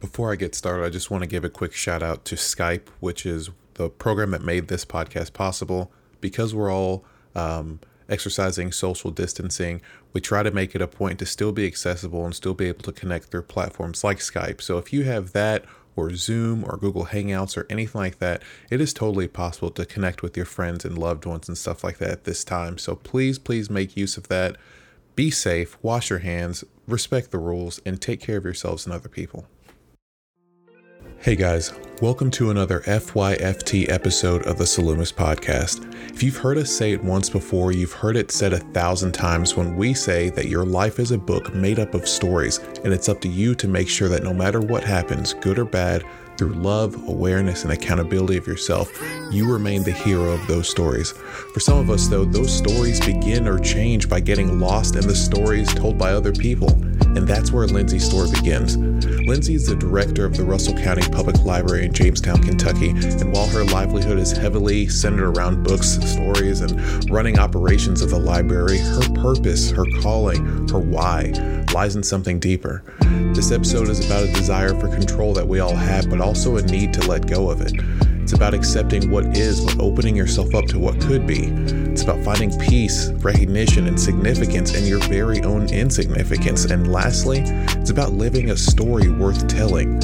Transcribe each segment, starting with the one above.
Before I get started, I just want to give a quick shout out to Skype, which is the program that made this podcast possible. Because we're all exercising social distancing, we try to make it a point to still be accessible and still be able to connect through platforms like Skype. So if you have that or Zoom or Google Hangouts or anything like that, it is totally possible to connect with your friends and loved ones and stuff like that at this time. So please, please make use of that. Be safe, wash your hands, respect the rules, and take care of yourselves and other people. Hey guys, welcome to another FYFT episode of the Salumas podcast. If you've heard us say it once before, you've heard it said 1,000 times when we say that your life is a book made up of stories, and it's up to you to make sure that no matter what happens, good or bad, through love, awareness, and accountability of yourself, you remain the hero of those stories. For some of us though, those stories begin or change by getting lost in the stories told by other people. And that's where Lindsay's story begins. Lindsay is the director of the Russell County Public Library in Jamestown, Kentucky. And while her livelihood is heavily centered around books, stories, and running operations of the library, her purpose, her calling, her why lies in something deeper. This episode is about a desire for control that we all have, but also a need to let go of it. It's about accepting what is, but opening yourself up to what could be. It's about finding peace, recognition, and significance in your very own insignificance. And lastly, it's about living a story worth telling.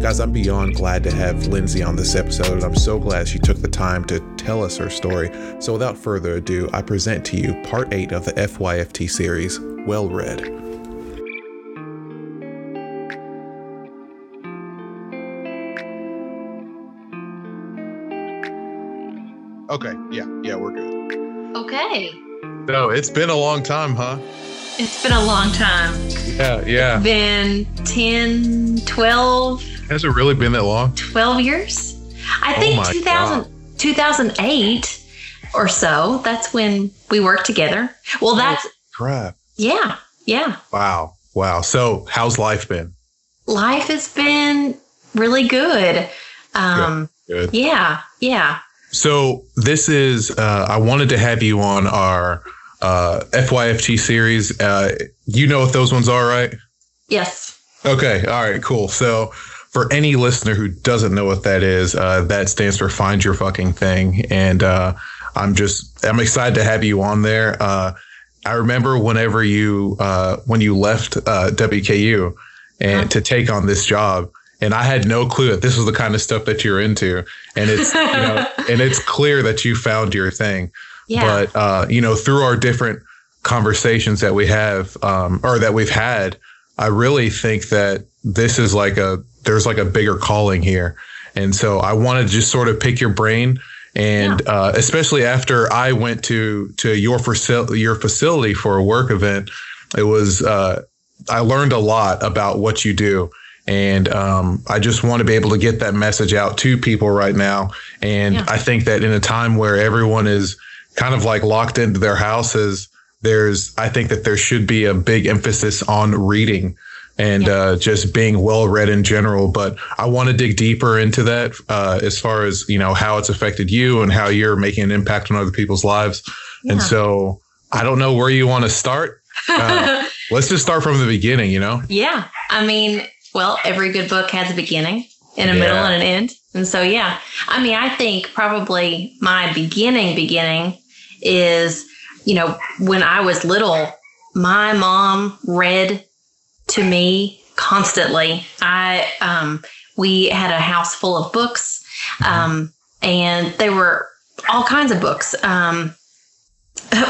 Guys, I'm beyond glad to have Lindsay on this episode, and I'm so glad she took the time to tell us her story. So without further ado, I present to you part 8 of the FYFT series, Well Read. Okay, yeah, we're good. Okay. So it's been a long time, huh? It's been a long time. Yeah. It's been 10, 12. Has it really been that long? 12 years? I think 2008 or so. That's when we worked together. Well, that's... Oh, crap. Yeah. Wow. So how's life been? Life has been really good. Good. Yeah. So this is, I wanted to have you on our FYFT series. You know what those ones are, right? Yes. Okay. All right, cool. So for any listener who doesn't know what that is, that stands for Find Your Fucking Thing. And I'm excited to have you on there. I remember whenever you, when you left WKU and to take on this job. And I had no clue that this was the kind of stuff that you're into. And it's, and it's clear that you found your thing. Yeah. But, through our different conversations that we have or that we've had, I really think that this is there's a bigger calling here. And so I wanted to just sort of pick your brain. And especially after I went to your facility for a work event, it was I learned a lot about what you do. And I just want to be able to get that message out to people right now. And I think that in a time where everyone is kind of like locked into their houses, I think that there should be a big emphasis on reading and just being well read in general. But I want to dig deeper into that as far as, how it's affected you and how you're making an impact on other people's lives. Yeah. And so I don't know where you want to start. Let's just start from the beginning, Yeah, I mean. Well, every good book has a beginning and a middle and an end. And so, I mean, I think probably my beginning is, when I was little, my mom read to me constantly. We had a house full of books, and they were all kinds of books.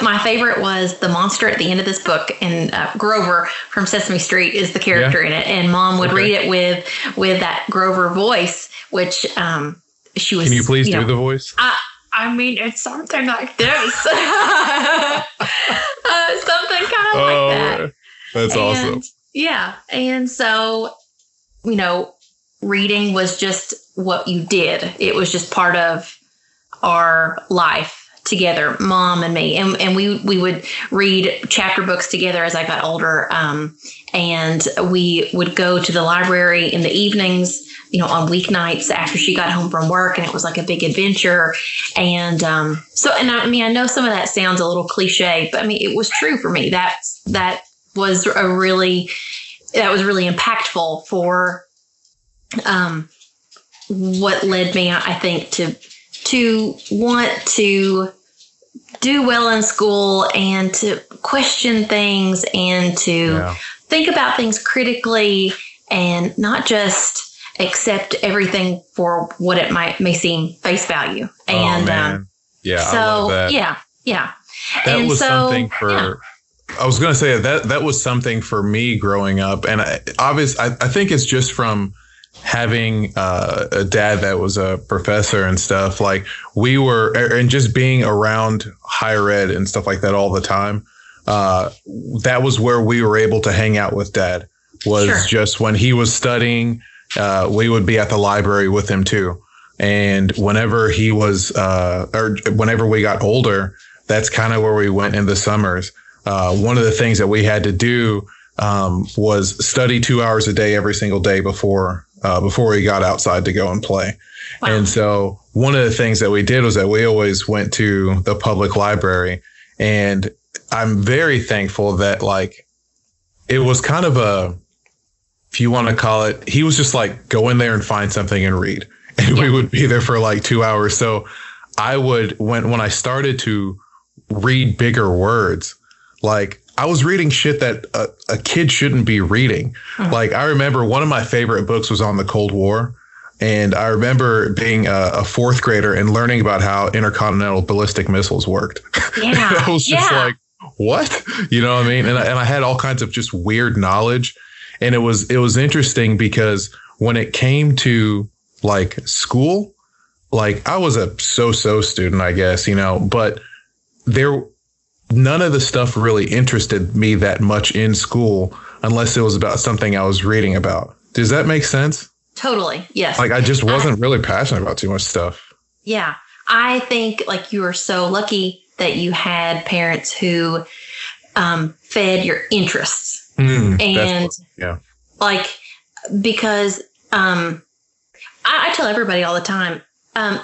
My favorite was the monster at the end of this book, and Grover from Sesame Street is the character in it. And Mom would read it with that Grover voice, which she was. Can you please do the voice? I mean, it's something like this, something kind of like that. That's awesome. Yeah, and so reading was just what you did. It was just part of our life. Together, Mom and me, and we would read chapter books together as I got older, and we would go to the library in the evenings, on weeknights after she got home from work, and it was like a big adventure. And I mean, I know some of that sounds a little cliche, but I mean, it was true for me. That was really impactful for what led me, I think, to want to do well in school and to question things and to think about things critically and not just accept everything for what it may seem face value. And so I love that. I was going to say that was something for me growing up. And I think it's just from having a dad that was a professor and stuff, like we were, and just being around higher ed and stuff like that all the time. That was where we were able to hang out with dad, was just when he was studying, we would be at the library with him too. And whenever he was, or whenever we got older, that's kind of where we went in the summers. One of the things that we had to do was study 2 hours a day every single day before we got outside to go and play. Wow. And so one of the things that we did was that we always went to the public library. And I'm very thankful that, like, it was kind of a, if you want to call it, he was just like, go in there and find something and read. And we would be there for like 2 hours. So I would, when I started to read bigger words, like I was reading shit that a kid shouldn't be reading. Mm-hmm. Like I remember one of my favorite books was on the Cold War. And I remember being a fourth grader and learning about how intercontinental ballistic missiles worked. Yeah. I was just like, what? You know what I mean? And I had all kinds of just weird knowledge. And it was interesting because when it came to like school, like I was a so-so student, I guess, you know, but none of the stuff really interested me that much in school unless it was about something I was reading about. Does that make sense? Totally. Yes. Like I just wasn't really passionate about too much stuff. Yeah. I think like you were so lucky that you had parents who fed your interests. And like, because I tell everybody all the time,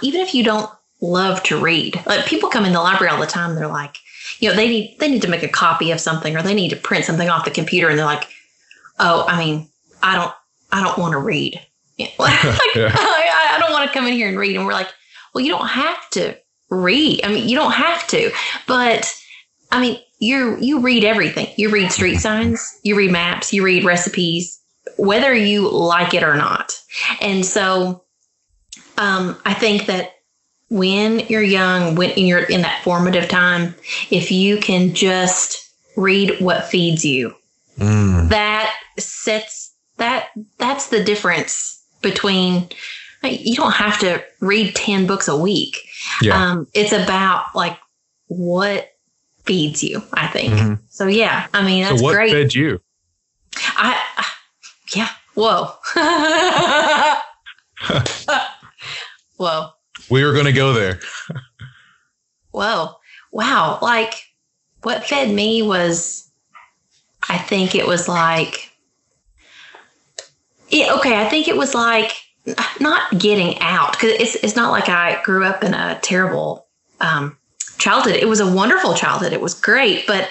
even if you don't love to read, like people come in the library all the time, they're like, you know, they need to make a copy of something or they need to print something off the computer. And they're like, oh, I mean, I don't want to read. I don't want to come in here and read. And we're like, well, you don't have to read. I mean, you don't have to. But I mean, you read everything. You read street signs. You read maps. You read recipes, whether you like it or not. And so I think that when you're young, when you're in that formative time, if you can just read what feeds you, that's the difference between, like, you don't have to read 10 books a week. Yeah. It's about like what feeds you, I think. Mm-hmm. So, yeah, I mean, that's great. So what fed you? Whoa. We were going to go there. Whoa. Wow. Like what fed me was, I think it was like, I think it was like not getting out, because it's not like I grew up in a terrible childhood. It was a wonderful childhood. It was great. But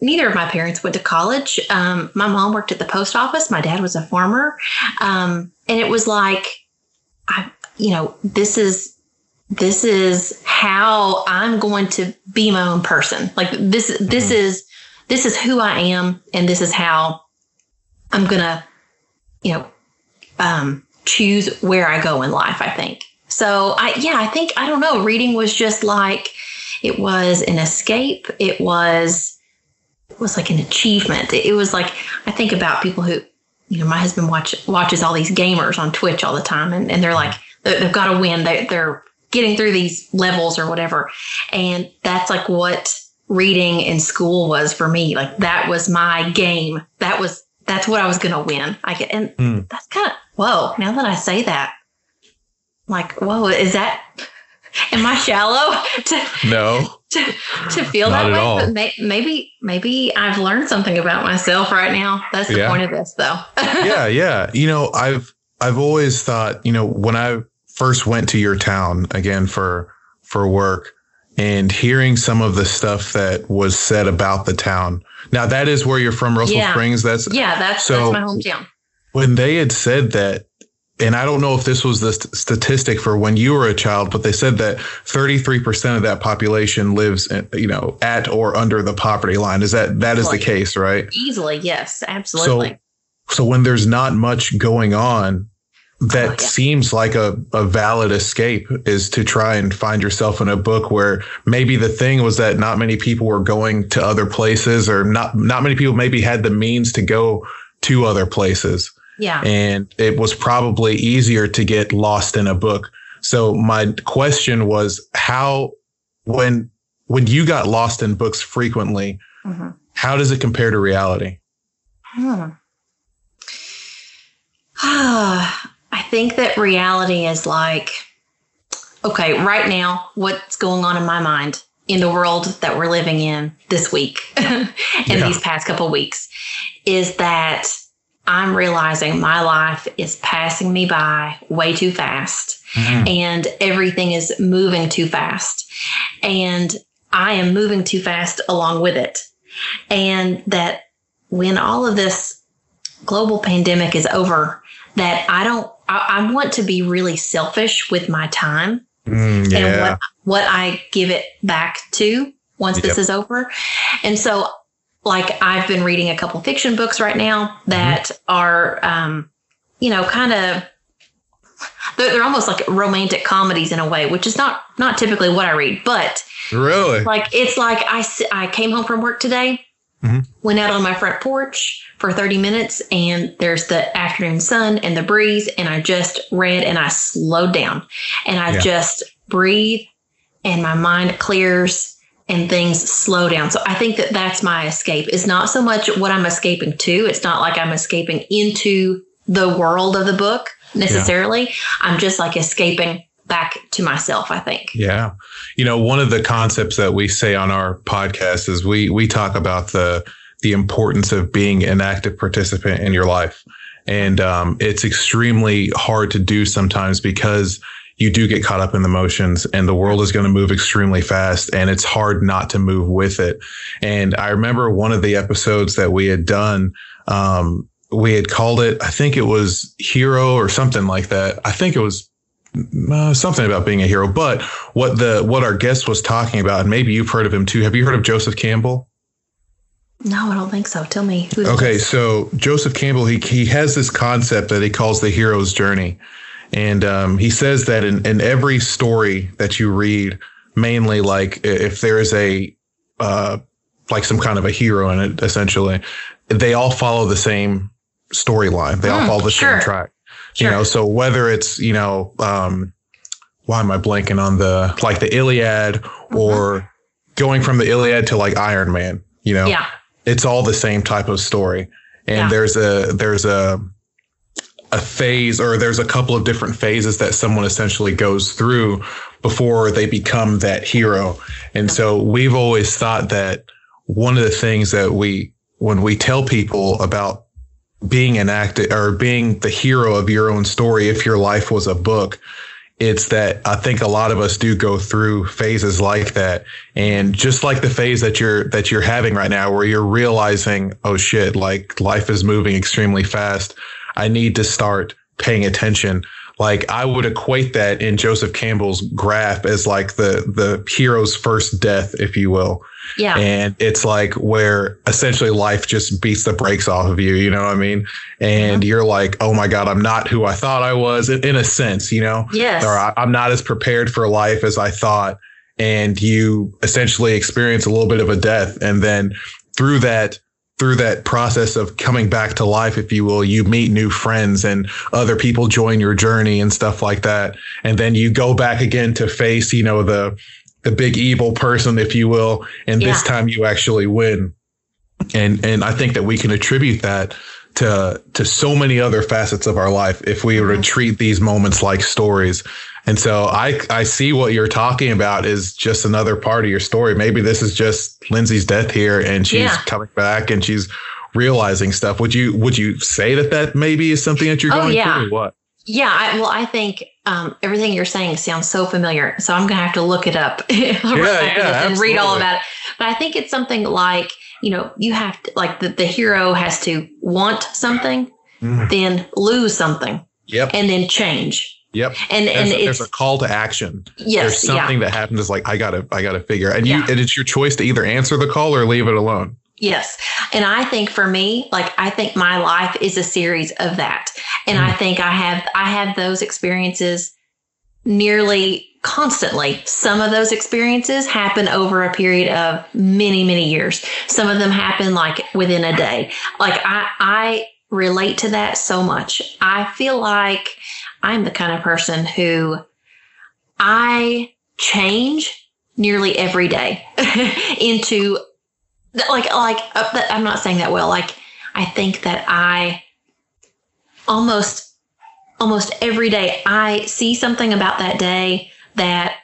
neither of my parents went to college. My mom worked at the post office. My dad was a farmer. And it was like, this is how I'm going to be my own person. Like this is who I am. And this is how I'm going to, choose where I go in life, I think. So reading was just like, it was an escape. It was like an achievement. It was like, I think about people who, my husband watches all these gamers on Twitch all the time. And they're like, they've got to win. They're getting through these levels or whatever. And that's like what reading in school was for me. Like that was my game. That's what I was going to win. That's kind of, whoa. Now that I say that, like, whoa, am I shallow to feel that way? All. But maybe I've learned something about myself right now. That's the point of this, though. Yeah. I've always thought, when I first went to your town again for work and hearing some of the stuff that was said about the town. Now that is where you're from, Russell Springs. That's my hometown. When they had said that, and I don't know if this was the statistic for when you were a child, but they said that 33% of that population lives, at or under the poverty line. Is that the case, right? Easily. Yes, absolutely. So when there's not much going on, that seems like a valid escape, is to try and find yourself in a book where maybe the thing was that not many people were going to other places, or not many people maybe had the means to go to other places. Yeah. And it was probably easier to get lost in a book. So my question was, how, when you got lost in books frequently, mm-hmm. how does it compare to reality? I think that reality is like, okay, right now, what's going on in my mind in the world that we're living in this week and these past couple of weeks is that I'm realizing my life is passing me by way too fast, and everything is moving too fast, and I am moving too fast along with it. And that when all of this global pandemic is over, that I want to be really selfish with my time and what I give it back to once this is over. And so, like, I've been reading a couple fiction books right now that are, kind of, they're almost like romantic comedies in a way, which is not typically what I read, but really, like, it's like I came home from work today, went out on my front porch for 30 minutes, and there's the afternoon sun and the breeze, and I just read and I slowed down and I just breathe and my mind clears and things slow down. So I think that that's my escape. It's not so much what I'm escaping to. It's not like I'm escaping into the world of the book necessarily. Yeah. I'm just like escaping back to myself, I think. Yeah. One of the concepts that we say on our podcast is we talk about the importance of being an active participant in your life. And it's extremely hard to do sometimes because you do get caught up in the motions, and the world is going to move extremely fast, and it's hard not to move with it. And I remember one of the episodes that we had done, we had called it, I think it was Hero or something like that. I think it was something about being a hero. But what our guest was talking about, and maybe you've heard of him too. Have you heard of Joseph Campbell? No, I don't think so. Tell me. So Joseph Campbell, he has this concept that he calls the hero's journey. And he says that in every story that you read, mainly like if there is a like some kind of a hero in it, essentially, they all follow the same storyline. They all follow the same track. Sure. So whether it's, why am I blanking on the Iliad or going from the Iliad to like Iron Man, it's all the same type of story. And there's a phase, or there's a couple of different phases that someone essentially goes through before they become that hero. And so we've always thought that one of the things that when we tell people about being an actor or being the hero of your own story, if your life was a book, it's that I think a lot of us do go through phases like that. And just like the phase that you're having right now, where you're realizing, oh shit, like life is moving extremely fast. I need to start paying attention. Like I would equate that in Joseph Campbell's graph as like the hero's first death, if you will. Yeah. And it's like where essentially life just beats the brakes off of you. You know what I mean? And you're like, oh my God, I'm not who I thought I was in a sense, Yes. Or I'm not as prepared for life as I thought. And you essentially experience a little bit of a death. And then through that process of coming back to life, if you will, you meet new friends and other people join your journey and stuff like that. And then you go back again to face, the big evil person, if you will. And this time you actually win. And I think that we can attribute that to so many other facets of our life if we were to treat these moments like stories. And so I see what you're talking about is just another part of your story. Maybe this is just Lindsay's death here, and she's coming back and she's realizing stuff. Would you say that maybe is something that you're going through? Or what? Yeah. I think everything you're saying sounds so familiar. So I'm going to have to look it up and read all about it. But I think it's something like, you have to, like the hero has to want something, then lose something. Yep. And then change. Yep. And there's a call to action. Yes. There's something that happens. It's like, I gotta figure. And you, and it's your choice to either answer the call or leave it alone. Yes. And I think for me, like, I think my life is a series of that. And I think I have those experiences nearly constantly. Some of those experiences happen over a period of many, many years. Some of them happen like within a day. Like I relate to that so much. I feel like I'm the kind of person who I change nearly every day into like I'm not saying that well. Like I think that I almost every day I see something about that day that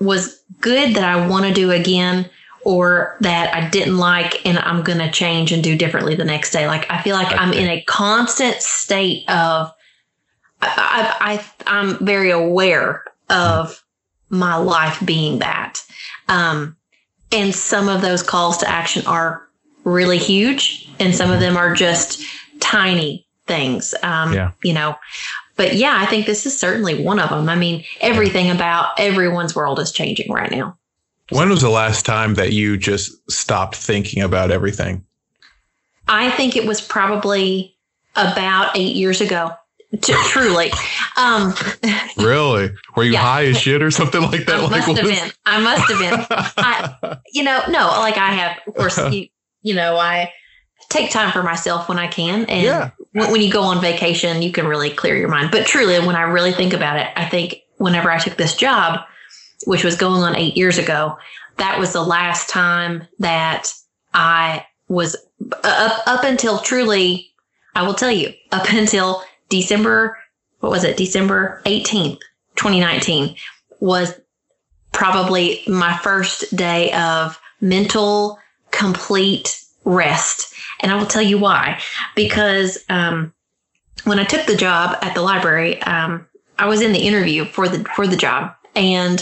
was good that I want to do again, or that I didn't like and I'm going to change and do differently the next day. Like I feel like I'm in a constant state of I'm very aware of my life being that. And some of those calls to action are really huge and some of them are just tiny things, you know. But yeah, I think this is certainly one of them. I mean, everything about everyone's world is changing right now. When was the last time that you just stopped thinking about everything? I think it was probably about 8 years ago. Truly. Really? Were you high as shit or something like that? I must have been. I have, of course, you know, I take time for myself when I can. And when you go on vacation, you can really clear your mind. But truly, when I really think about it, I think whenever I took this job, which was going on 8 years ago, that was the last time that I was up until truly, I will tell you, up until December 18th, 2019 was probably my first day of mental complete rest. And I will tell you why, because when I took the job at the library, I was in the interview for the job, and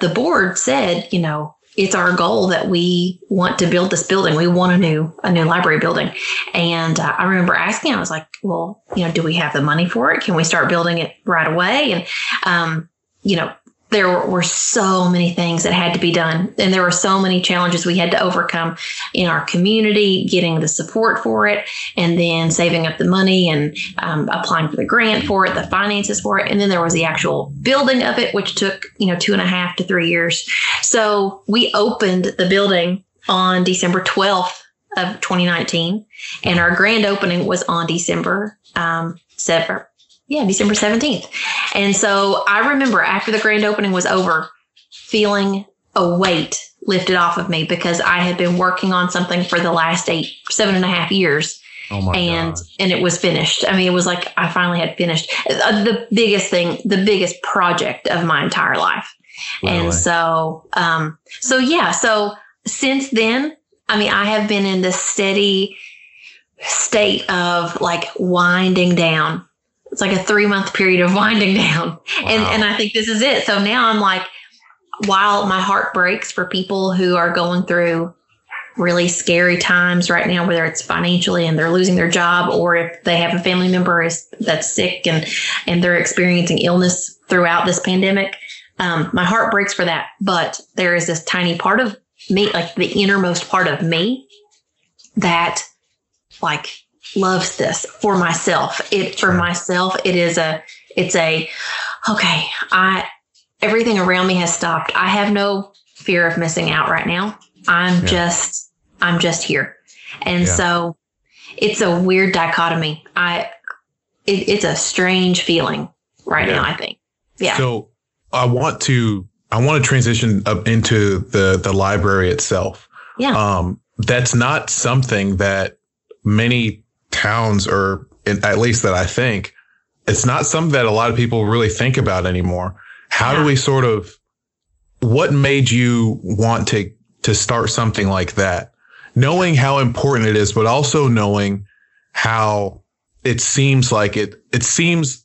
the board said, you know, it's our goal that we want to build this building. We want a new library building. And I remember asking, I was like, well, you know, do we have the money for it? Can we start building it right away? And, you know, there were so many things that had to be done. And there were so many challenges we had to overcome in our community, getting the support for it, and then saving up the money and applying for the grant for it, the finances for it. And then there was the actual building of it, which took, 2.5 to 3 years. So we opened the building on December 12th of 2019. And our grand opening was on December 17th. And so I remember after the grand opening was over, feeling a weight lifted off of me because I had been working on something for the last 7.5 years. Oh my gosh. And it was finished. I mean, it was like I finally had finished the biggest project of my entire life. Literally. And so, so since then, I mean, I have been in this steady state of like winding down. It's like a 3-month period of winding down. Wow. And I think this is it. So now I'm like, while my heart breaks for people who are going through really scary times right now, whether it's financially and they're losing their job, or if they have a family member that's sick and they're experiencing illness throughout this pandemic, my heart breaks for that. But there is this tiny part of me, like the innermost part of me that like loves this for myself. Everything around me has stopped. I have no fear of missing out right now. I'm just here. And so it's a weird dichotomy. It's a strange feeling right now, I think. Yeah. So I want to transition up into the library itself. Yeah. That's not something that many towns, or at least that I think, it's not something that a lot of people really think about anymore. How do we what made you want to start something like that? Knowing how important it is, but also knowing how it seems like it seems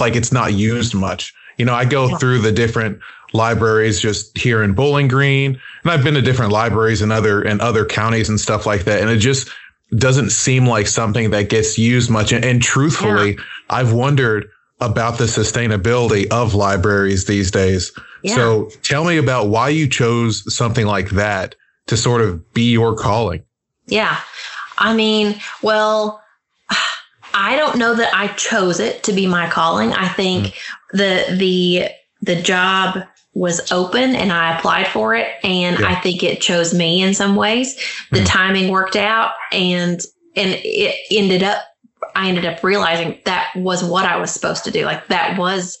like it's not used much. You know, I go through the different libraries just here in Bowling Green, and I've been to different libraries in other counties and stuff like that. And it just, doesn't seem like something that gets used much. And truthfully, yeah. I've wondered about the sustainability of libraries these days. Yeah. So tell me about why you chose something like that to sort of be your calling. Yeah. I mean, well, I don't know that I chose it to be my calling. I think the job was open and I applied for it, and yeah. I think it chose me in some ways. The timing worked out, and it ended up, I ended up realizing that was what I was supposed to do. Like that was,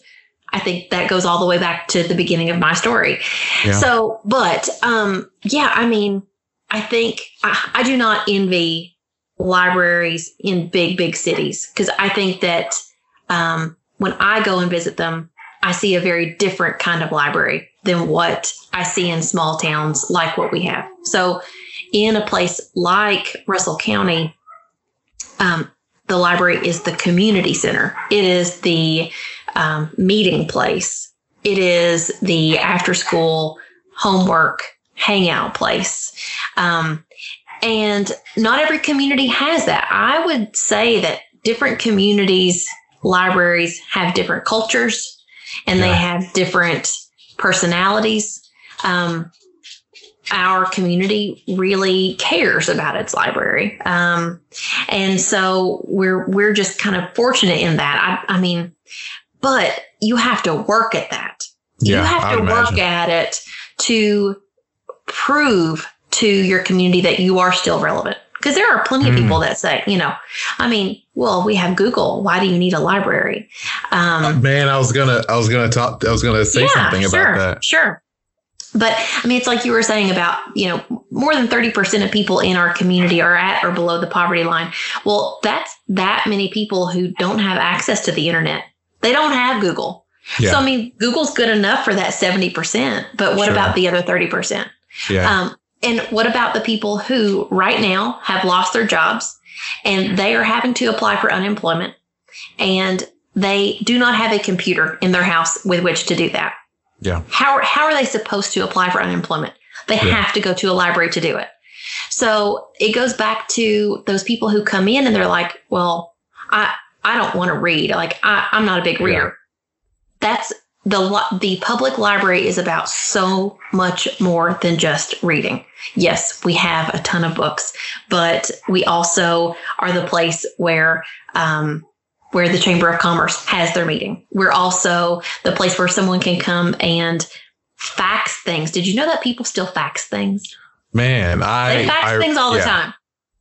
I think that goes all the way back to the beginning of my story. Yeah. So, but, yeah, I mean, I think I do not envy libraries in big cities, because I think that when I go and visit them, I see a very different kind of library than what I see in small towns like what we have. So in a place like Russell County, the library is the community center. It is the meeting place. It is the after school homework hangout place. And not every community has that. I would say that different communities' libraries have different cultures. And yeah. they have different personalities. Our community really cares about its library. And so we're just kind of fortunate in that. I mean, but you have to work at that. Yeah, you have to work at it to prove to your community that you are still relevant. Because there are plenty of people that say, you know, I mean, well, we have Google. Why do you need a library? Man, I was gonna say something about that. Sure. But I mean, it's like you were saying about, you know, more than 30% of people in our community are at or below the poverty line. Well, that's that many people who don't have access to the internet. They don't have Google. Yeah. So, I mean, Google's good enough for that 70%. But what about the other 30%? Yeah. And what about the people who right now have lost their jobs and they are having to apply for unemployment, and they do not have a computer in their house with which to do that? Yeah. How are they supposed to apply for unemployment? They have to go to a library to do it. So it goes back to those people who come in and they're like, well, I don't want to read. Like I'm not a big reader. That's the public library is about so much more than just reading. Yes, we have a ton of books, but we also are the place where the Chamber of Commerce has their meeting. We're also the place where someone can come and fax things. Did you know that people still fax things? Man, they fax things all the time.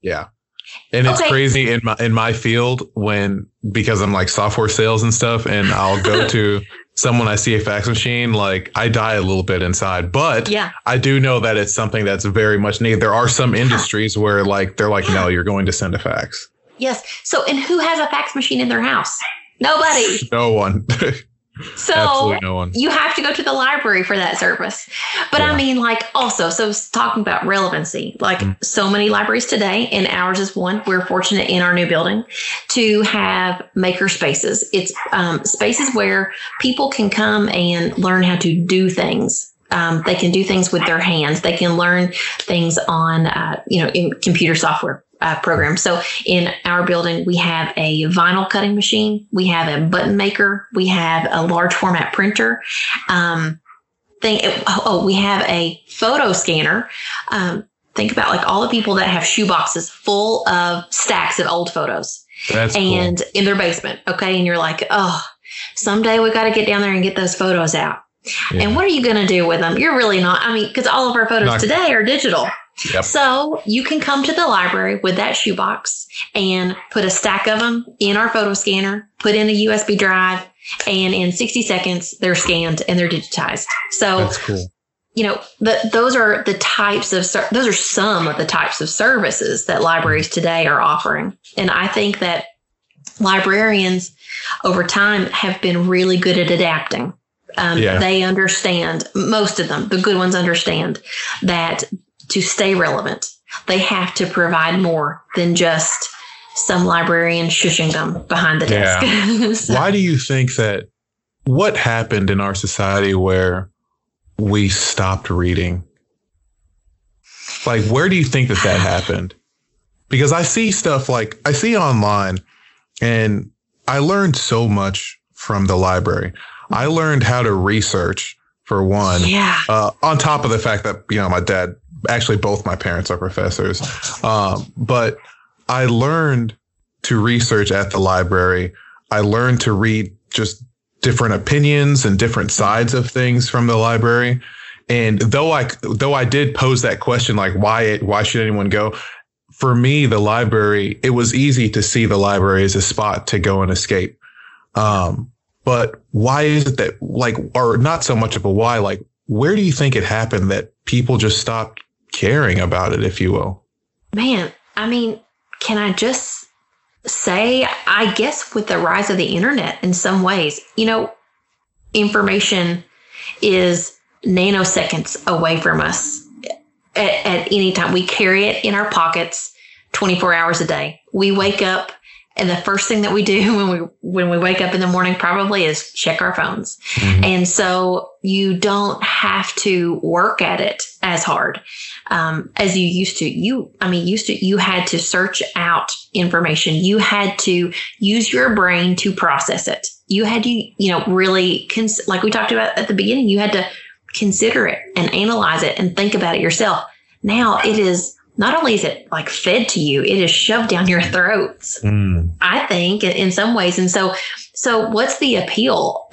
Yeah. And it's crazy in my field because I'm like software sales and stuff, and I'll go to someone, I see a fax machine, like I die a little bit inside, but I do know that it's something that's very much needed. There are some industries where like, they're like, no, you're going to send a fax. Yes. So, and who has a fax machine in their house? Nobody. No one. So absolutely no one. You have to go to the library for that service. But I mean, like also, so talking about relevancy, like so many libraries today, and ours is one. We're fortunate in our new building to have maker spaces. It's spaces where people can come and learn how to do things. They can do things with their hands. They can learn things on, in computer software. Program. So in our building, we have a vinyl cutting machine. We have a button maker. We have a large format printer. We have a photo scanner. Think about like all the people that have shoeboxes full of stacks of old photos. That's and cool. in their basement. Okay. And you're like, oh, someday we got to get down there and get those photos out. Yeah. And what are you going to do with them? You're really not. I mean, because all of our photos today are digital. Yep. So you can come to the library with that shoebox and put a stack of them in our photo scanner, put in a USB drive, and in 60 seconds, they're scanned and they're digitized. So, that's cool. You know, those are some of the types of services that libraries today are offering. And I think that librarians over time have been really good at adapting. They understand, most of them, the good ones understand that to stay relevant, they have to provide more than just some librarian shushing them behind the desk. So. Why do you think that what happened in our society where we stopped reading? Like, where do you think that happened? because I see stuff like I see online and I learned so much from the library. I learned how to research for one, on top of the fact that, you know, my dad, actually both my parents are professors. But I learned to research at the library. I learned to read just different opinions and different sides of things from the library. And though I did pose that question, like why should anyone go? For me, the library, it was easy to see the library as a spot to go and escape. But why is it that like, or not so much of a why, like, where do you think it happened that people just stopped caring about it, if you will? Man, I mean, can I just say, I guess with the rise of the internet in some ways, you know, information is nanoseconds away from us at any time. We carry it in our pockets 24 hours a day. We wake up and the first thing that we do when we wake up in the morning probably is check our phones. Mm-hmm. And so you don't have to work at it as hard as you used to. You had to search out information. You had to use your brain to process it. You had to, you know, really, like we talked about at the beginning, you had to consider it and analyze it and think about it yourself. Now it is. Not only is it like fed to you, it is shoved down your throats, I think, in some ways. And so what's the appeal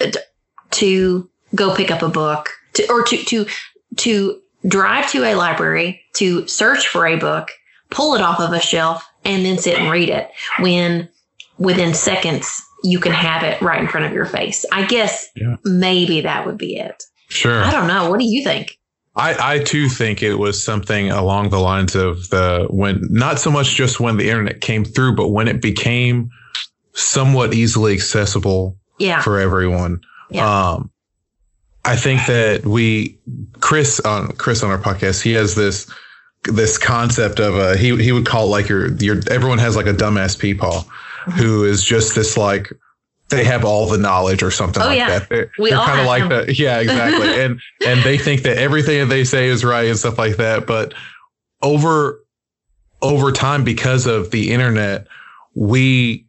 to go pick up a book or to drive to a library, to search for a book, pull it off of a shelf and then sit and read it when within seconds you can have it right in front of your face? I guess maybe that would be it. Sure. I don't know. What do you think? I too think it was something along the lines of not so much just when the internet came through, but when it became somewhat easily accessible for everyone. Yeah. I think that Chris on our podcast, he has this concept of he would call it like your everyone has like a dumbass peepaw who is just this like, they have all the knowledge or something that. They're kind of like that. Yeah, exactly. and they think that everything that they say is right and stuff like that. But over time, because of the internet, we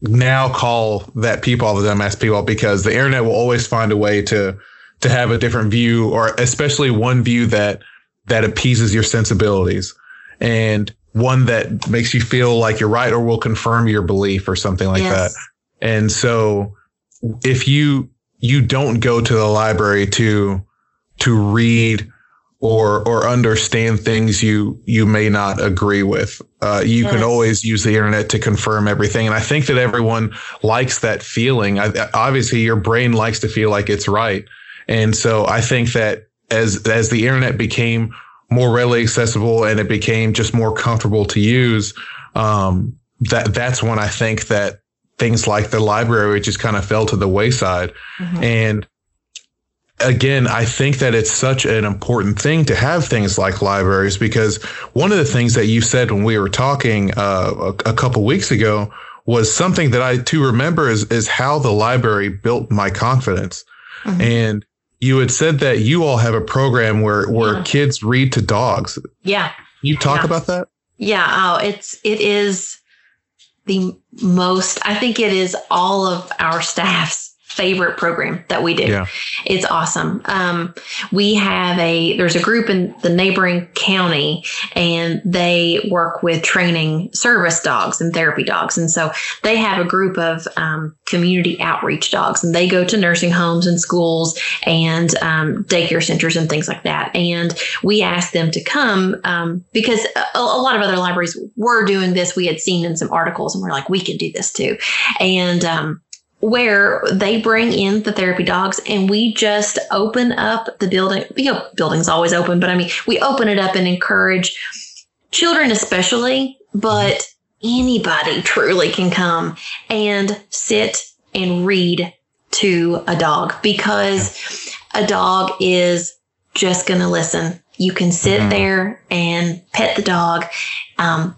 now call that people the dumbass people because the internet will always find a way to have a different view, or especially one view that appeases your sensibilities and one that makes you feel like you're right or will confirm your belief or something like that. And so if you don't go to the library to read or understand things you may not agree with, you can always use the internet to confirm everything. And I think that everyone likes that feeling. Obviously, your brain likes to feel like it's right. And so I think that as the internet became more readily accessible and it became just more comfortable to use, that's when I think that things like the library just kind of fell to the wayside. Mm-hmm. And again, I think that it's such an important thing to have things like libraries, because one of the things that you said when we were talking a couple weeks ago was something that I too remember is how the library built my confidence. Mm-hmm. And you had said that you all have a program where kids read to dogs. Yeah. You talk about that? Yeah. Oh, it is. The most, I think it is all of our staff's favorite program that we do. Yeah. It's awesome. We have there's a group in the neighboring county and they work with training service dogs and therapy dogs. And so they have a group of community outreach dogs and they go to nursing homes and schools and daycare centers and things like that. And we asked them to come because a lot of other libraries were doing this. We had seen in some articles and we're like, we can do this too. And where they bring in the therapy dogs and we just open up the building. You know, building's always open, but I mean, we open it up and encourage children especially, but anybody truly can come and sit and read to a dog because a dog is just going to listen. You can sit there and pet the dog.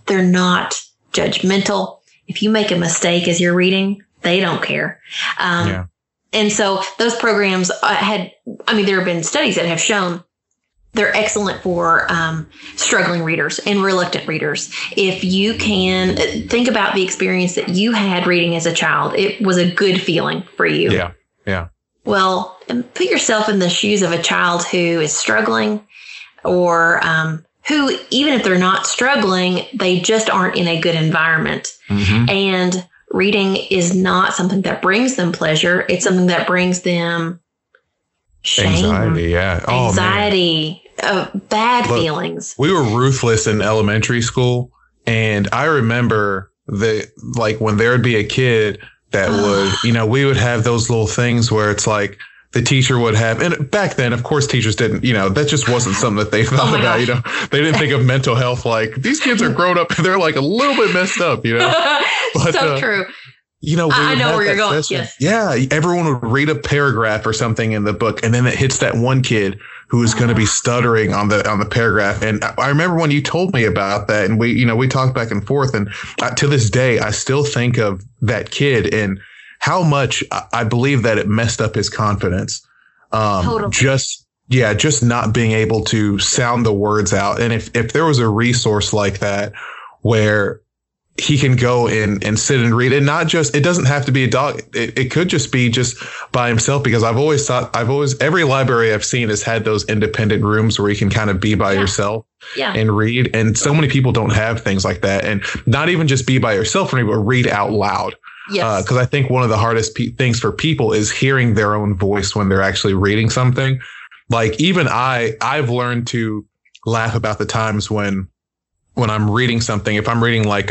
They're not judgmental. If you make a mistake as you're reading, they don't care. And so those programs there have been studies that have shown they're excellent for struggling readers and reluctant readers. If you can think about the experience that you had reading as a child, it was a good feeling for you. Yeah, yeah. Well, put yourself in the shoes of a child who is struggling, or who, even if they're not struggling, they just aren't in a good environment. Mm-hmm. And reading is not something that brings them pleasure. It's something that brings them shame, anxiety, yeah. Oh, anxiety, bad feelings. We were ruthless in elementary school. And I remember that, like, when there would be a kid that would, you know, we would have those little things where it's like the teacher would have, and back then, of course, teachers didn't, you know, that just wasn't something that they thought about, you know, they didn't think of mental health. Like, these kids are grown up and they're like a little bit messed up, you know. But, so true. You know, I know where you're going. Yes. Yeah. Everyone would read a paragraph or something in the book, and then it hits that one kid who is going to be stuttering on the paragraph. And I remember when you told me about that, and we talked back and forth. And to this day, I still think of that kid and how much I believe that it messed up his confidence. Totally. Just not being able to sound the words out. And if there was a resource like that where he can go and sit and read, and not just, it doesn't have to be a dog. It could just be just by himself, because I've always every library I've seen has had those independent rooms where you can kind of be by yourself and read. And so many people don't have things like that, and not even just be by yourself, but read out loud. Yes. Cause I think one of the hardest things for people is hearing their own voice when they're actually reading something. Like, even I've learned to laugh about the times when I'm reading something, if I'm reading like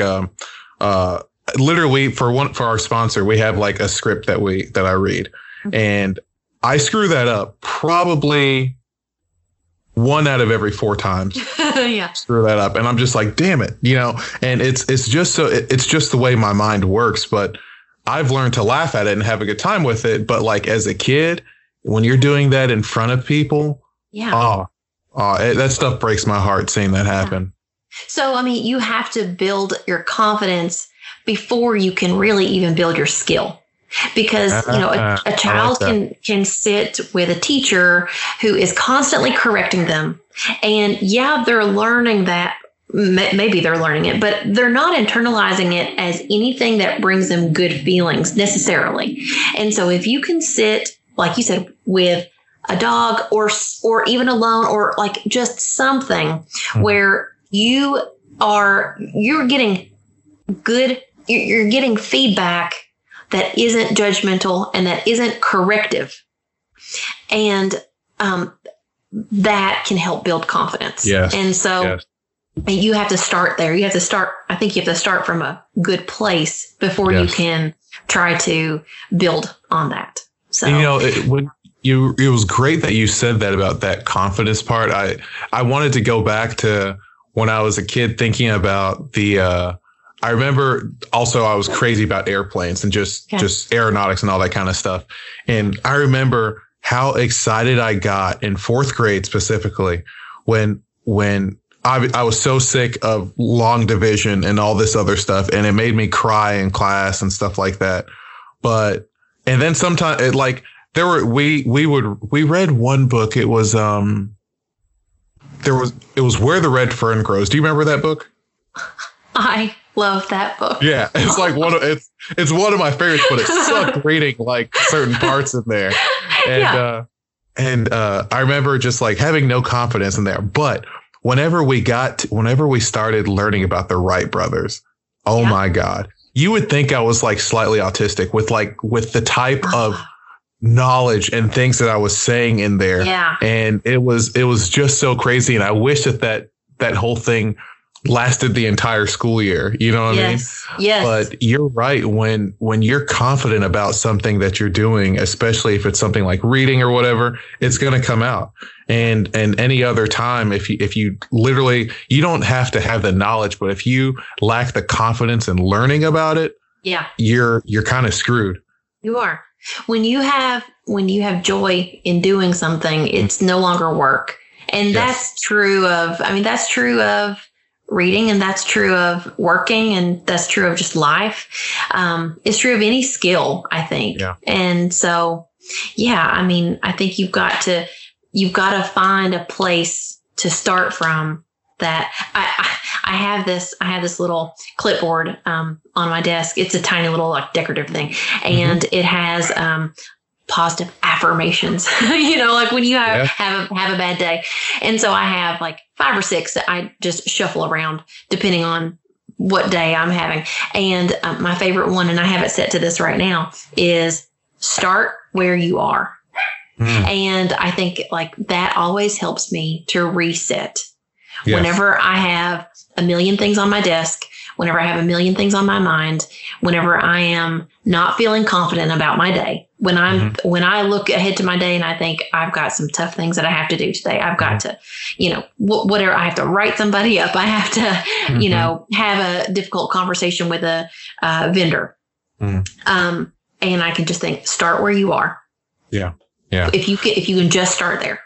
literally for our sponsor, we have like a script that I read, and I screw that up probably 1 out of every 4 times. Yeah, screw that up, and I'm just like, damn it, you know. And it's just the way my mind works. But I've learned to laugh at it and have a good time with it. But like as a kid, when you're doing that in front of people, that stuff breaks my heart seeing that happen. Yeah. So, I mean, you have to build your confidence before you can really even build your skill, because, you know, a child can sit with a teacher who is constantly correcting them. And yeah, they're learning that. Maybe they're learning it, but they're not internalizing it as anything that brings them good feelings necessarily. And so if you can sit, like you said, with a dog or even alone, or like just something where you're getting good, you're getting feedback that isn't judgmental and that isn't corrective. And that can help build confidence. Yes. And so you have to start there. You have to start, I think you have to start from a good place before you can try to build on that. So, you know, it was great that you said that about that confidence part. I wanted to go back to when I was a kid, thinking about I remember also I was crazy about airplanes and just aeronautics and all that kind of stuff. And I remember how excited I got in 4th grade specifically when I was so sick of long division and all this other stuff, and it made me cry in class and stuff like that. But, and then sometimes it, like, there were, we read one book. It was, it was Where the Red Fern Grows. Do you remember that book? I love that book. Yeah, it's like it's one of my favorites, but it sucked reading like certain parts in there. And I remember just like having no confidence in there. But whenever we started learning about the Wright brothers, oh my God, you would think I was like slightly autistic with the type of knowledge and things that I was saying in there. Yeah. And it was just so crazy. And I wish that whole thing lasted the entire school year. You know what I mean? Yes. But you're right. When you're confident about something that you're doing, especially if it's something like reading or whatever, it's going to come out. And any other time, if you literally, you don't have to have the knowledge, but if you lack the confidence in learning about it, you're kind of screwed. You are. When you have joy in doing something, it's no longer work. And that's true of reading, and that's true of working, and that's true of just life. It's true of any skill, I think. Yeah. And so, I mean, I think you've got to you've got to find a place to start from. That I have this little clipboard on my desk. It's a tiny little like decorative thing, and it has positive affirmations. You know, like when you have a bad day, and so I have like 5 or 6 that I just shuffle around depending on what day I'm having. And my favorite one, and I have it set to this right now, is start where you are. Mm. And I think like that always helps me to reset. Yes. Whenever I have a million things on my desk, whenever I have a million things on my mind, whenever I am not feeling confident about my day, when I'm when I look ahead to my day and I think I've got some tough things that I have to do today, I've got to, you know, whatever, I have to write somebody up, I have to, you know, have a difficult conversation with a vendor, and I can just think, start where you are. Yeah, yeah. If you can just start there.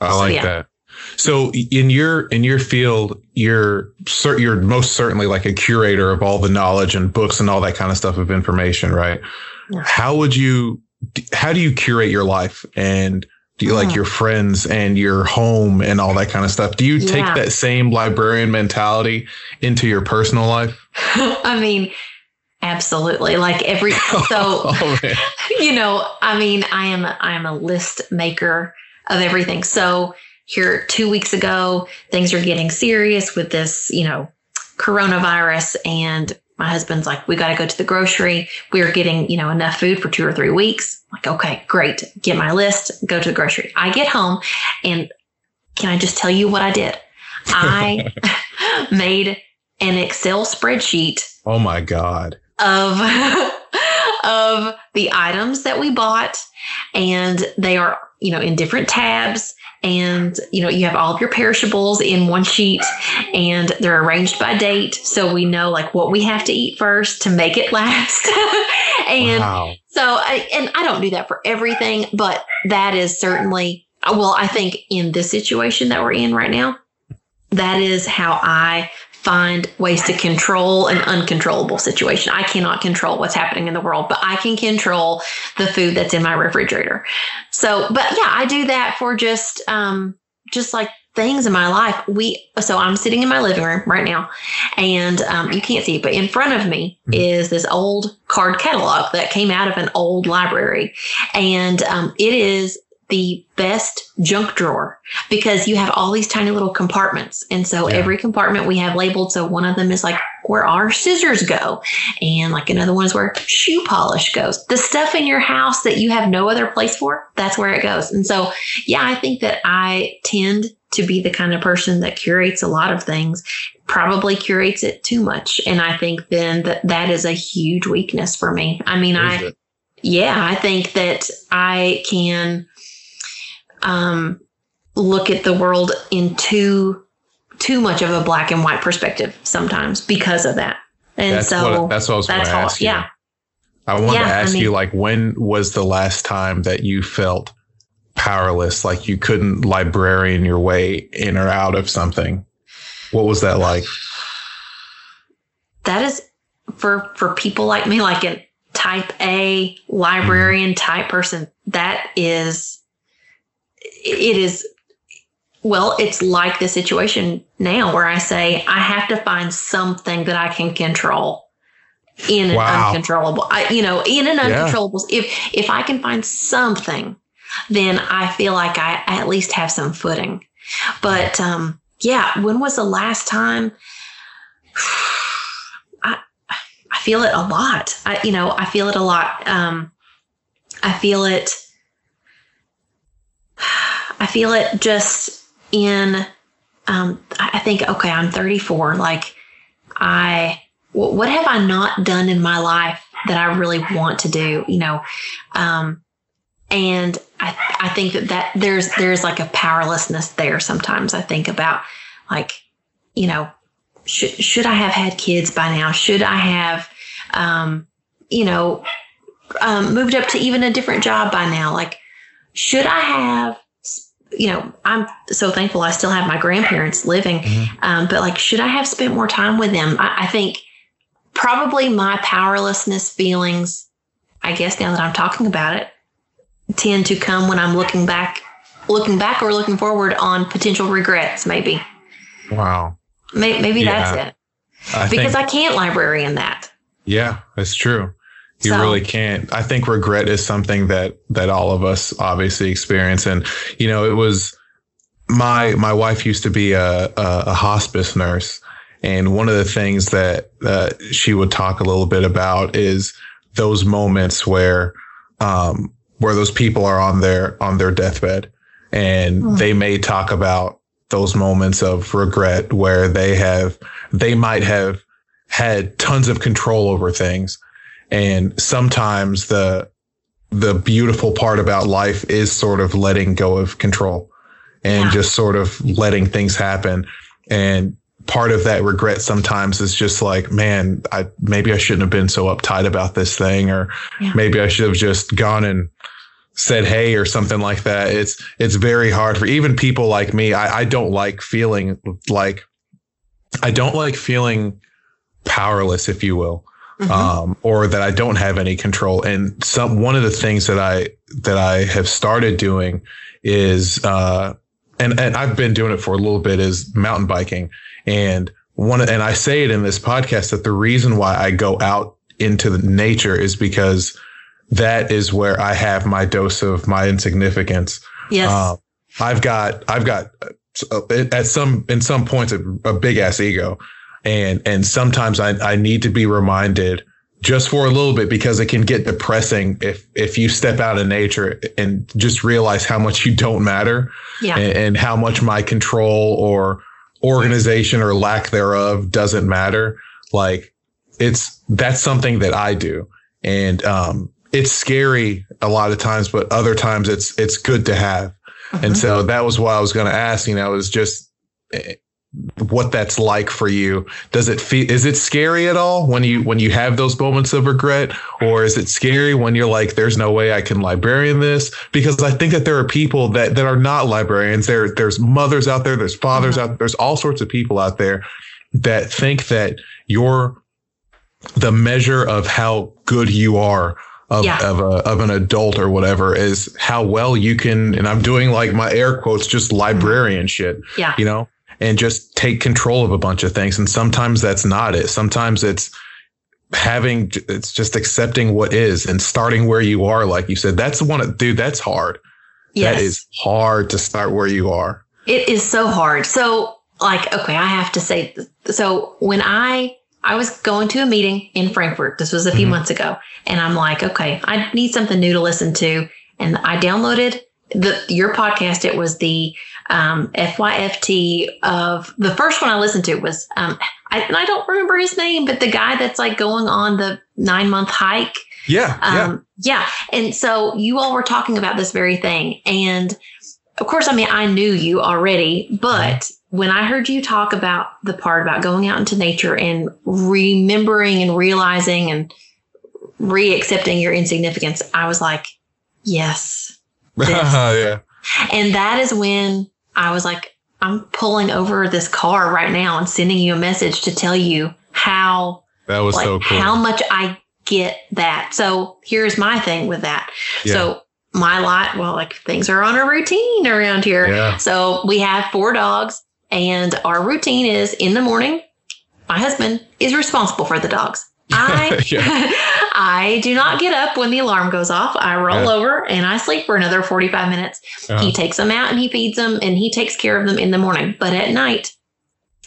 I like that. So in your field, you're most certainly like a curator of all the knowledge and books and all that kind of stuff of information, right? Yeah. How do you curate your life, and do you like your friends and your home and all that kind of stuff? Do you take that same librarian mentality into your personal life? I mean, absolutely. Like you know, I mean, I am a list maker of everything. So here 2 weeks ago, things are getting serious with this, you know, coronavirus. And my husband's like, we got to go to the grocery. We are getting, you know, enough food for 2 or 3 weeks. I'm like, okay, great. Get my list, go to the grocery. I get home, and can I just tell you what I did? I made an Excel spreadsheet. Oh my God. Of the items that we bought, and they are, you know, in different tabs. And, you know, you have all of your perishables in one sheet, and they're arranged by date. So we know like what we have to eat first to make it last. And so I don't do that for everything, but that is certainly, well, I think in this situation that we're in right now, that is how I find ways to control an uncontrollable situation. I cannot control what's happening in the world, but I can control the food that's in my refrigerator. So, but yeah, I do that for just like things in my life. So I'm sitting in my living room right now, and you can't see it, but in front of me is this old card catalog that came out of an old library. And it is the best junk drawer, because you have all these tiny little compartments. And so every compartment we have labeled. So one of them is like where our scissors go, and like another one is where shoe polish goes. The stuff in your house that you have no other place for, that's where it goes. And so, yeah, I think that I tend to be the kind of person that curates a lot of things, probably curates it too much. And I think then that is a huge weakness for me. I mean, I think that I can look at the world in too much of a black and white perspective sometimes because of that. And that's what I was going to ask you. Yeah. I wanted to ask you, like, when was the last time that you felt powerless, like you couldn't librarian your way in or out of something? What was that like? That is for people like me, like a type A librarian type person, that is... It is, well, it's like the situation now where I say I have to find something that I can control in an uncontrollable, uncontrollable. If I can find something, then I feel like I at least have some footing. But when was the last time? I feel it a lot. I feel it a lot. I feel it. I feel it just in, I think, okay, I'm 34. Like what have I not done in my life that I really want to do, you know? And I think that there's like a powerlessness there. Sometimes I think about like, you know, should I have had kids by now? Should I have, moved up to even a different job by now? Like, should I have, you know, I'm so thankful I still have my grandparents living, but like, should I have spent more time with them? I think probably my powerlessness feelings, I guess now that I'm talking about it, tend to come when I'm looking back looking back or looking forward on potential regrets, maybe. Wow. Maybe yeah. That's it. I can't librarian that. Yeah, that's true. You really can't. I think regret is something that all of us obviously experience. And, you know, it was my wife used to be a hospice nurse. And one of the things that she would talk a little bit about is those moments where those people are on their deathbed, and they may talk about those moments of regret where they might have had tons of control over things. And sometimes the beautiful part about life is sort of letting go of control and just sort of letting things happen. And part of that regret sometimes is just like, man, maybe I shouldn't have been so uptight about this thing, or maybe I should have just gone and said, hey, or something like that. It's very hard for even people like me. I don't like feeling powerless, if you will. Mm-hmm. Or that I don't have any control. And one of the things that I have started doing is, and I've been doing it for a little bit, is mountain biking. And I say it in this podcast that the reason why I go out into the nature is because that is where I have my dose of my insignificance. Yes. I've got in some points a big ass ego. And sometimes I need to be reminded just for a little bit, because it can get depressing if you step out in nature and just realize how much you don't matter and how much my control or organization or lack thereof doesn't matter. Like that's something that I do. And it's scary a lot of times, but other times it's good to have. Mm-hmm. And so that was why I was going to ask, you know, is just what that's like for you. Does it feel, is it scary at all when you have those moments of regret, or is it scary when you're like, there's no way I can librarian this? Because I think that there are people that are not librarians. There's mothers out there, there's fathers out there, there's all sorts of people out there that think that the measure of how good you are of an adult or whatever is how well you can, and I'm doing like my air quotes, just librarian shit, you know, and just take control of a bunch of things. And sometimes that's not it. Sometimes it's just accepting what is and starting where you are. Like you said, that's dude, that's hard. Yes. That is hard to start where you are. It is so hard. So like, okay, I have to say, so when I was going to a meeting in Frankfurt, this was a few months ago, and I'm like, okay, I need something new to listen to. And I downloaded your podcast. It was the FYFT of the first one I listened to was, I don't remember his name, but the guy that's like going on the 9-month hike. Yeah. And so you all were talking about this very thing. And of course, I mean, I knew you already, but when I heard you talk about the part about going out into nature and remembering and realizing and reaccepting your insignificance, I was like, yes. Yeah. And that is when I was like, I'm pulling over this car right now and sending you a message to tell you how that was so cool. How much I get that. So here's my thing with that. Yeah. So my lot, well, like things are on a routine around here. Yeah. So we have 4 dogs, and our routine is in the morning, my husband is responsible for the dogs. I do not get up when the alarm goes off. I roll over and I sleep for another 45 minutes. He takes them out and he feeds them and he takes care of them in the morning. But at night,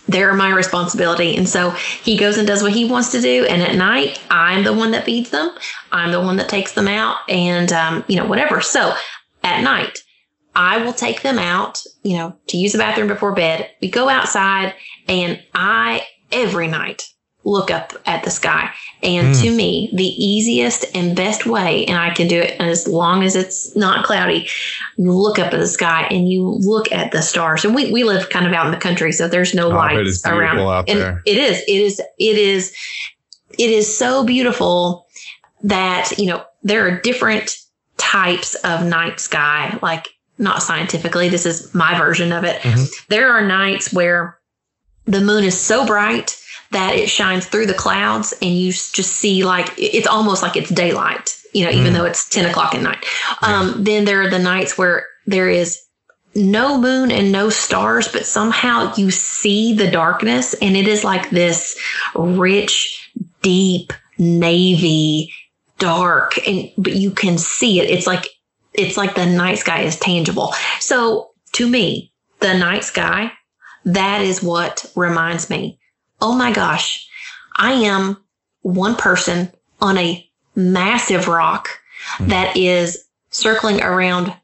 they're my responsibility. And so he goes and does what he wants to do. And at night, I'm the one that feeds them. I'm the one that takes them out and, you know, whatever. So at night, I will take them out, you know, to use the bathroom before bed. We go outside, and I, every night, look up at the sky. And to me, the easiest and best way, and I can do it as long as it's not cloudy, you look up at the sky and you look at the stars. And we live kind of out in the country, so there's no lights around. Out and there. It is so beautiful that, you know, there are different types of night sky, like not scientifically, this is my version of it. Mm-hmm. There are nights where the moon is so bright that it shines through the clouds and you just see like, it's almost like it's daylight, you know, even though it's 10 o'clock at night. Then there are the nights where there is no moon and no stars, but somehow you see the darkness, and it is like this rich, deep, navy, dark, and but you can see it. It's like the night sky is tangible. So to me, the night sky, that is what reminds me, oh my gosh, I am one person on a massive rock that is circling around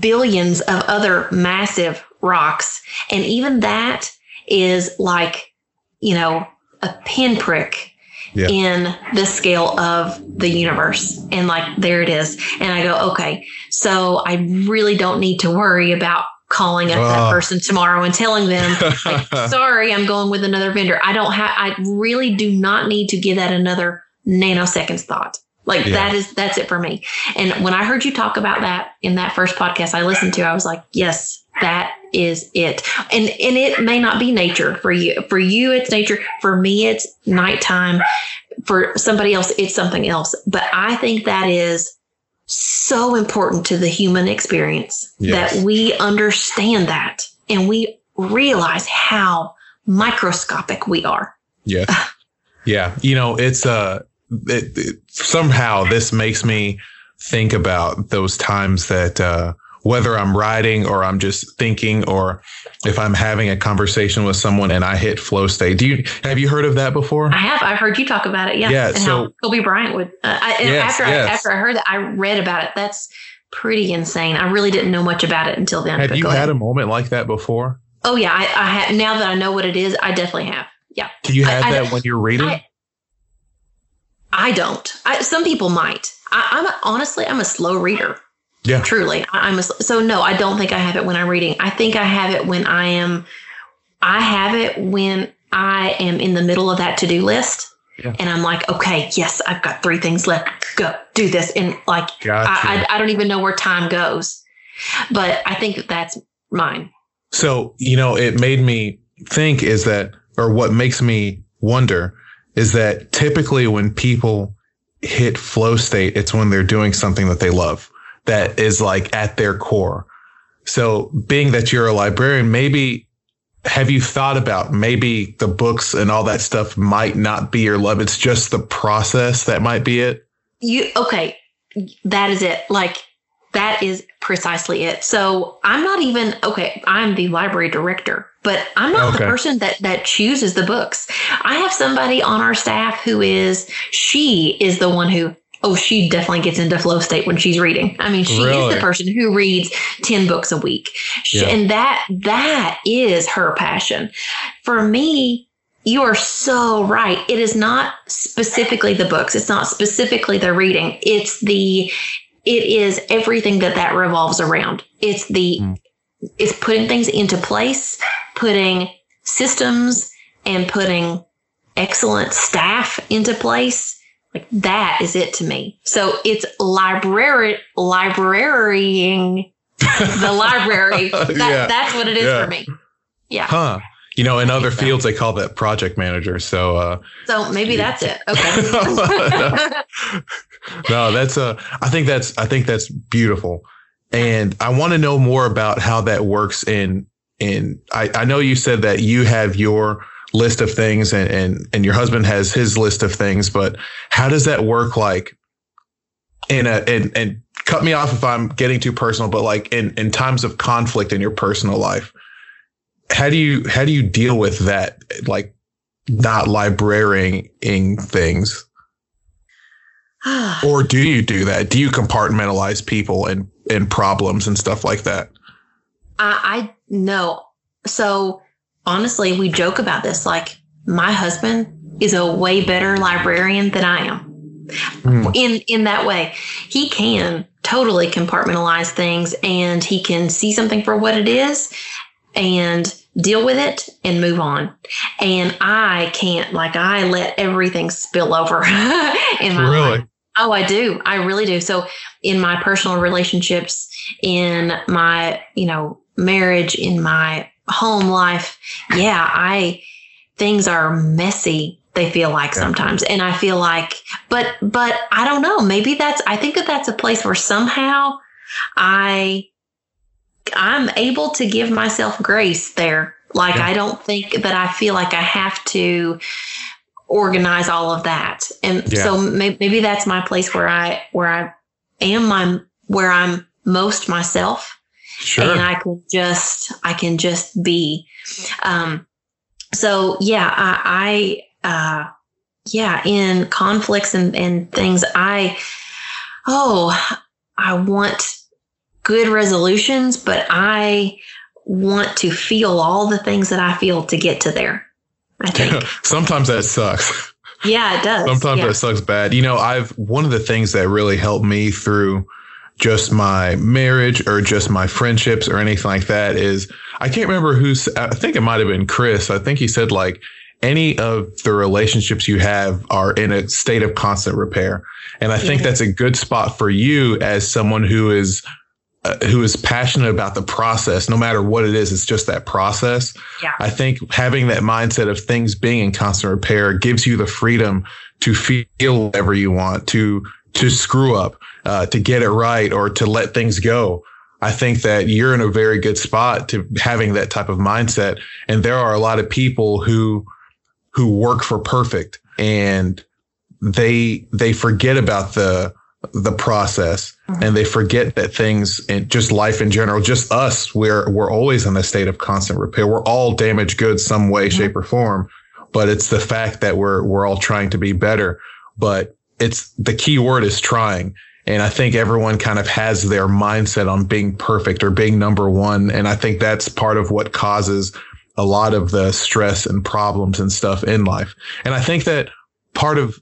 billions of other massive rocks. And even that is like, you know, a pinprick in the scale of the universe. And like, there it is. And I go, okay, so I really don't need to worry about calling up that person tomorrow and telling them, like, sorry, I'm going with another vendor. I really do not need to give that another nanoseconds thought. Like that's it for me. And when I heard you talk about that in that first podcast I listened to, I was like, yes, that is it. And it may not be nature for you. For you, it's nature. For me, it's nighttime. For somebody else, it's something else. But I think that is so important to the human experience that we understand that and we realize how microscopic we are. Yeah. Yeah. You know, it's somehow this makes me think about those times that whether I'm writing or I'm just thinking, or if I'm having a conversation with someone and I hit flow state. Have you heard of that before? I have. I've heard you talk about it. Yeah. And so, how Kobe Bryant would. After I heard that, I read about it. That's pretty insane. I really didn't know much about it until then. Have you had a moment like that before? Oh yeah, I have. Now that I know what it is, I definitely have. Yeah. Do you have that when you're reading? I don't. Some people might. I'm honestly a slow reader. Yeah, truly. So no, I don't think I have it when I'm reading. I think I have it when I am in the middle of that to-do list. Yeah. And I'm like, okay, yes, I've got 3 things left. Go do this. And like, gotcha. I don't even know where time goes, but I think that's mine. So, you know, it made me think what makes me wonder is that typically when people hit flow state, it's when they're doing something that they love. That is like at their core. So being that you're a librarian, maybe have you thought about maybe the books and all that stuff might not be your love? It's just the process that might be it. Okay. That is it. Like that is precisely it. So I'm not even, okay, I'm the library director, but I'm not the person that chooses the books. I have somebody on our staff who is the one who, she definitely gets into flow state when she's reading. I mean, she is the person who reads 10 books a week. And that is her passion. For me, you are so right. It is not specifically the books. It's not specifically the reading. It is everything that revolves around. It's putting things into place, putting systems and putting excellent staff into place. Like that is it to me. So it's librarying the library. That's what it is for me. Yeah. Huh. You know, in other fields, they call that project manager. So. So maybe that's it. Okay. No, that's I think that's beautiful. And I want to know more about how that works I know you said that you have your list of things and your husband has his list of things, but how does that work? Like and cut me off if I'm getting too personal, but like in times of conflict in your personal life, how do you deal with that? Like not librarianing things? Or do you do that? Do you compartmentalize people and problems and stuff like that? I know. So honestly, we joke about this. Like my husband is a way better librarian than I am in that way. He can totally compartmentalize things and he can see something for what it is and deal with it and move on. And I can't, like I let everything spill over in my life. Oh, I do. I really do. So in my personal relationships, in my, marriage, in my home life. Yeah. Things are messy. They feel like sometimes. And I feel like, but I don't know, maybe I think that's a place where somehow I I'm able to give myself grace there. Like, yeah. I don't think, but I feel like I have to organize all of that. And so maybe that's my place where I'm most myself. Sure. And I can just be. So yeah, I in conflicts and things, I want good resolutions, but I want to feel all the things that I feel to get to there, I think. Sometimes that sucks. Yeah, it does. Sometimes that sucks bad. You know, one of the things that really helped me through just my marriage or just my friendships or anything like that is, I can't remember I think it might've been Chris. I think he said, like, any of the relationships you have are in a state of constant repair. And I think that's a good spot for you as someone who is passionate about the process, no matter what it is, it's just that process. Yeah. I think having that mindset of things being in constant repair gives you the freedom to feel whatever you want, to screw up, to get it right, or to let things go. I think that you're in a very good spot to having that type of mindset. And there are a lot of people who work for perfect, and they forget about the process, and they forget that things, and just life in general, just us, we're always in a state of constant repair. We're all damaged goods some way, shape, or form, but it's the fact that we're all trying to be better. But it's, the key word is trying. And I think everyone kind of has their mindset on being perfect or being number one. And I think that's part of what causes a lot of the stress and problems and stuff in life. And I think that part of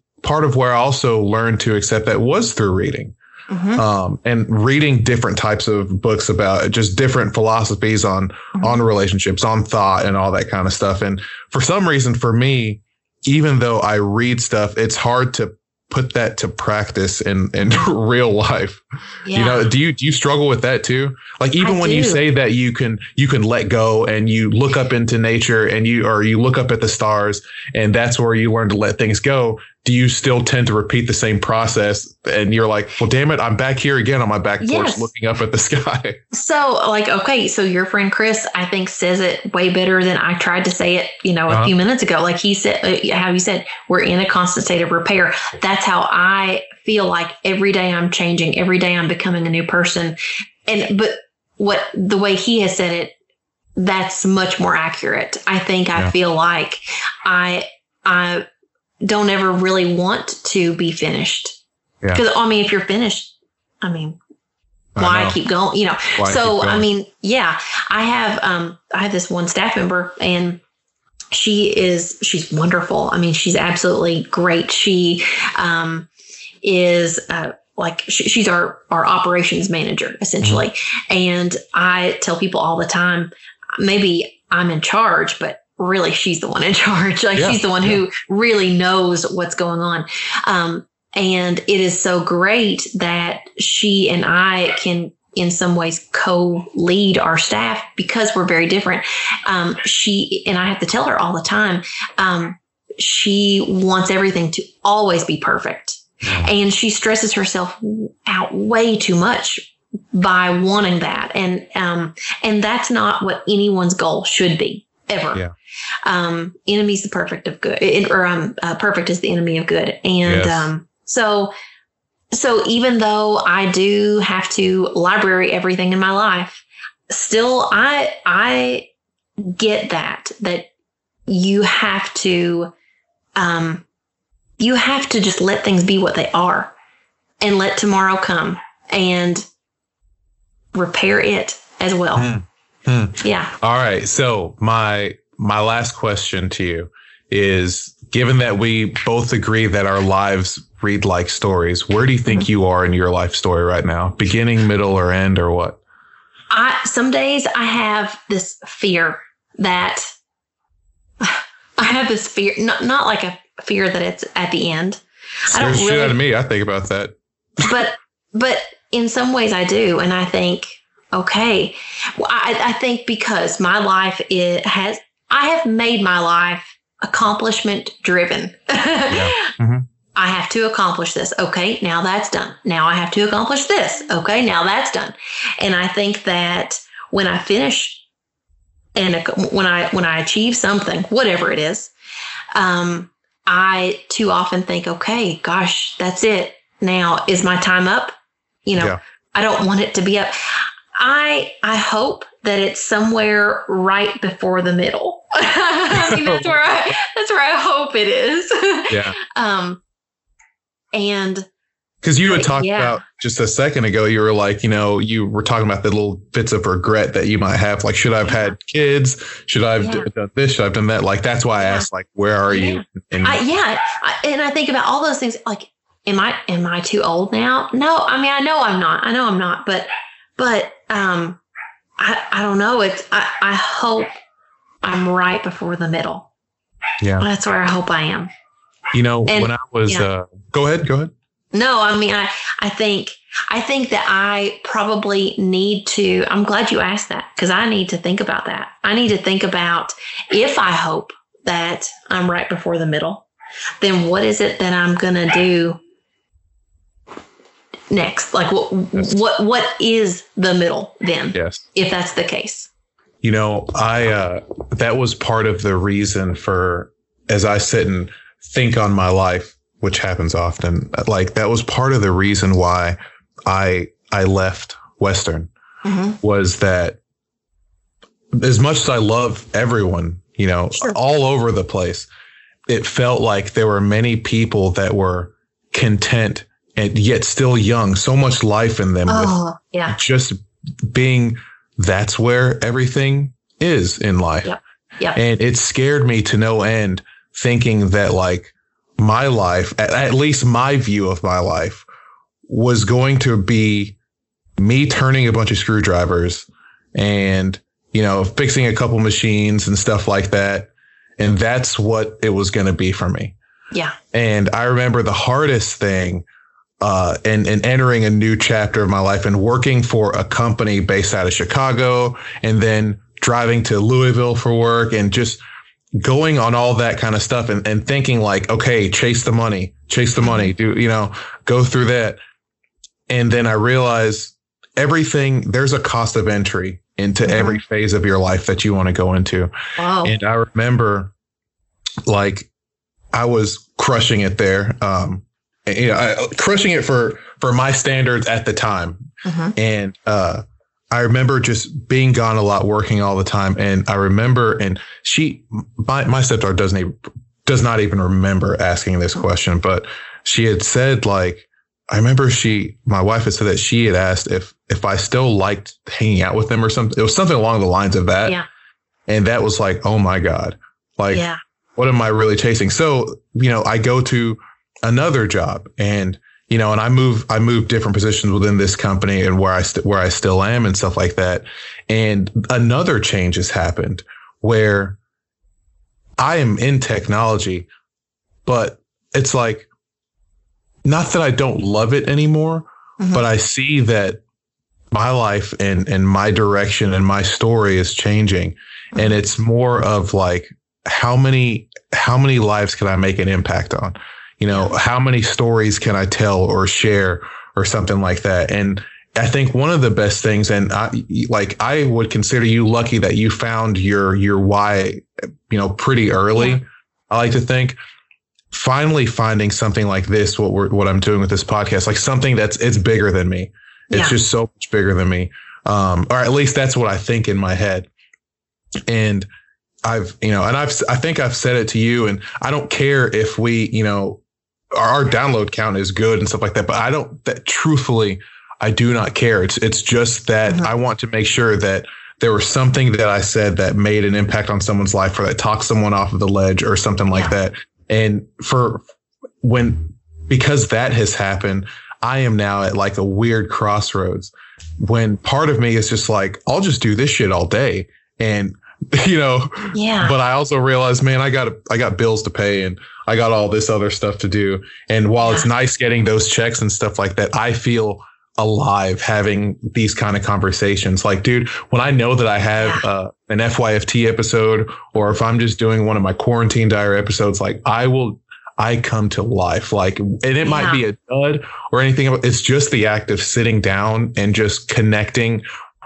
where I also learned to accept that was through reading, and reading different types of books about just different philosophies on relationships, on thought, and all that kind of stuff. And for some reason, for me, even though I read stuff, it's hard to put that to practice in real life. Yeah. You know, do you struggle with that too? Like, even when you say that you can let go and you look up into nature and you look up at the stars and that's where you learn to let things go, do you still tend to repeat the same process? And you're like, well, damn it, I'm back here again on my back porch looking up at the sky. So like, okay, so your friend Chris, I think, says it way better than I tried to say it, you know, a few minutes ago. Like he said, how you said, we're in a constant state of repair. That's how I feel. Like every day I'm changing, every day I'm becoming a new person. But the way he has said it, that's much more accurate. I think I feel like I don't ever really want to be finished. Because I mean, if you're finished, I mean, why keep going? You know. So I mean, I have this one staff member, and she's wonderful. I mean, she's absolutely great. She is like, she's our operations manager essentially, and I tell people all the time, maybe I'm in charge, but really she's the one in charge. Like she's the one who really knows what's going on. And it is so great that she and I can in some ways co-lead our staff because we're very different. She, and I have to tell her all the time, she wants everything to always be perfect. And she stresses herself out way too much by wanting that. And that's not what anyone's goal should be. Ever. Yeah. Enemy's the perfect of good, perfect is the enemy of good. And, so even though I do have to library everything in my life, still, I get that you have to just let things be what they are and let tomorrow come and repair it as well. Yeah. All right. So my last question to you is, given that we both agree that our lives read like stories, where do you think you are in your life story right now? Beginning, middle, or end, or what? Some days I have this fear that not like a fear that it's at the end. I don't really, shit out of me. I think about that. But in some ways I do. And I think, okay. Well, I think because my life I have made my life accomplishment driven. I have to accomplish this. Okay. Now that's done. Now I have to accomplish this. Okay. Now that's done. And I think that when I finish and when I achieve something, whatever it is, I too often think, okay, gosh, that's it. Now is my time up? You know, yeah. I don't want it to be up. I hope that it's somewhere right before the middle. I mean, that's where I hope it is. Yeah. And because you had talked about just a second ago, you were like, you know, you were talking about the little bits of regret that you might have. Like, should I have had kids? Should I have done this? Should I have done that? Like, that's why I asked, like, where are you? And I think about all those things. Like, am I too old now? No, I mean, I know I'm not. But I don't know. It's I hope I'm right before the middle. Yeah, that's where I hope I am. You know, and, when I was, go ahead. No, I mean, I think that I probably need to, I'm glad you asked that because I need to think about that. I need to think about if I hope that I'm right before the middle, then what is it that I'm going to do next? Like what is the middle then? Yes. If that's the case. You know, I that was part of the reason for, as I sit and think on my life, which happens often, like that was part of the reason why I left Western was that as much as I love everyone, you know, all over the place, it felt like there were many people that were content and yet still young, so much life in them. Just being, that's where everything is in life. Yep. Yep. And it scared me to no end, thinking that like my life, at least my view of my life, was going to be me turning a bunch of screwdrivers and, you know, fixing a couple machines and stuff like that. And that's what it was going to be for me. Yeah. And I remember the hardest thing and entering a new chapter of my life and working for a company based out of Chicago and then driving to Louisville for work and just going on all that kind of stuff and thinking like, okay, chase the money, do, you know, go through that. And then I realized there's a cost of entry into every phase of your life that you want to go into. Wow. And I remember like I was crushing it there. You know, crushing it for my standards at the time. And, I remember just being gone a lot, working all the time. And I remember, and my stepdaughter does not even remember asking this question, but she had said, like, I remember my wife had said that she had asked if I still liked hanging out with them or something. It was something along the lines of that. Yeah. And that was like, oh my God, like, what am I really chasing? So, you know, I go to another job and, you know, and I move different positions within this company and where I still am and stuff like that. And another change has happened where I am in technology, but it's like, not that I don't love it anymore, but I see that my life and my direction and my story is changing. And it's more of like, how many lives can I make an impact on? You know, how many stories can I tell or share or something like that? And I think one of the best things, and I would consider you lucky that you found your why, you know, pretty early. Yeah. I like to think finally finding something like this, what I'm doing with this podcast, like something it's bigger than me. It's just so much bigger than me. Or at least that's what I think in my head. And I think I've said it to you, and I don't care if we, you know, our download count is good and stuff like that. But truthfully, I do not care. It's just that I want to make sure that there was something that I said that made an impact on someone's life or that talked someone off of the ledge or something like that. And because that has happened, I am now at like a weird crossroads when part of me is just like, I'll just do this shit all day. And, you know, but I also realized, man, I got bills to pay and I got all this other stuff to do. And while it's nice getting those checks and stuff like that, I feel alive having these kind of conversations. Like, dude, when I know that I have an FYFT episode, or if I'm just doing one of my quarantine diary episodes, like I come to life. Like, and it might be a dud or anything. It's just the act of sitting down and just connecting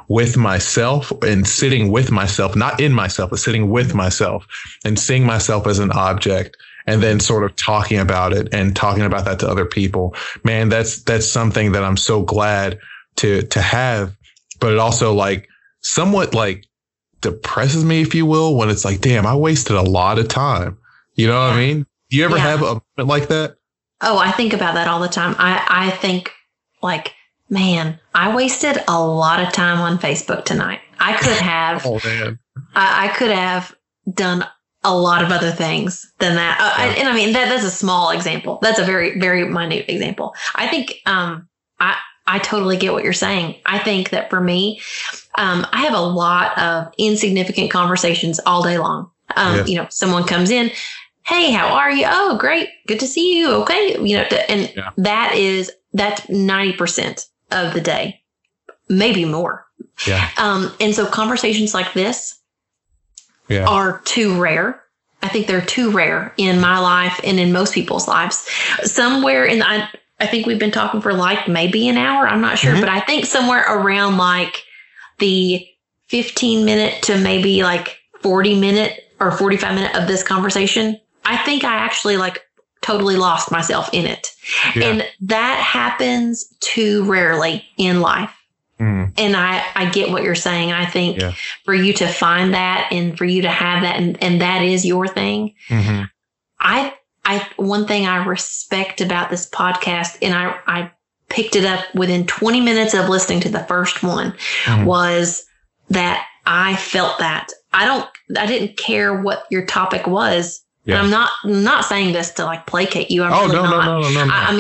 with myself and sitting with myself, not in myself, but sitting with myself and seeing myself as an object and then sort of talking about it and talking about that to other people. Man, that's something that I'm so glad to have. But it also like somewhat like depresses me, if you will, when it's like, damn, I wasted a lot of time. You know what I mean? Do you ever have a moment like that? Oh, I think about that all the time. I think like, man, I wasted a lot of time on Facebook tonight. I could have, I could have done a lot of other things than that. And I mean, that's a small example. That's a very, very minute example. I think, I totally get what you're saying. I think that for me, I have a lot of insignificant conversations all day long. You know, someone comes in, hey, how are you? Oh, great. Good to see you. Okay. You know, and that's 90% of the day, maybe more. Yeah. And so conversations like this are too rare. I think they're too rare in my life and in most people's lives. Somewhere in the, I think we've been talking for like maybe an hour. I'm not sure, but I think somewhere around like the 15 minute to maybe like 40 minute or 45 minute of this conversation, I think I actually like totally lost myself in it. Yeah. And that happens too rarely in life. And I get what you're saying. I think for you to find that and for you to have that and that is your thing. One thing I respect about this podcast, and I picked it up within 20 minutes of listening to the first one, was that I felt that I didn't care what your topic was. And I'm not saying this to like placate you. No. I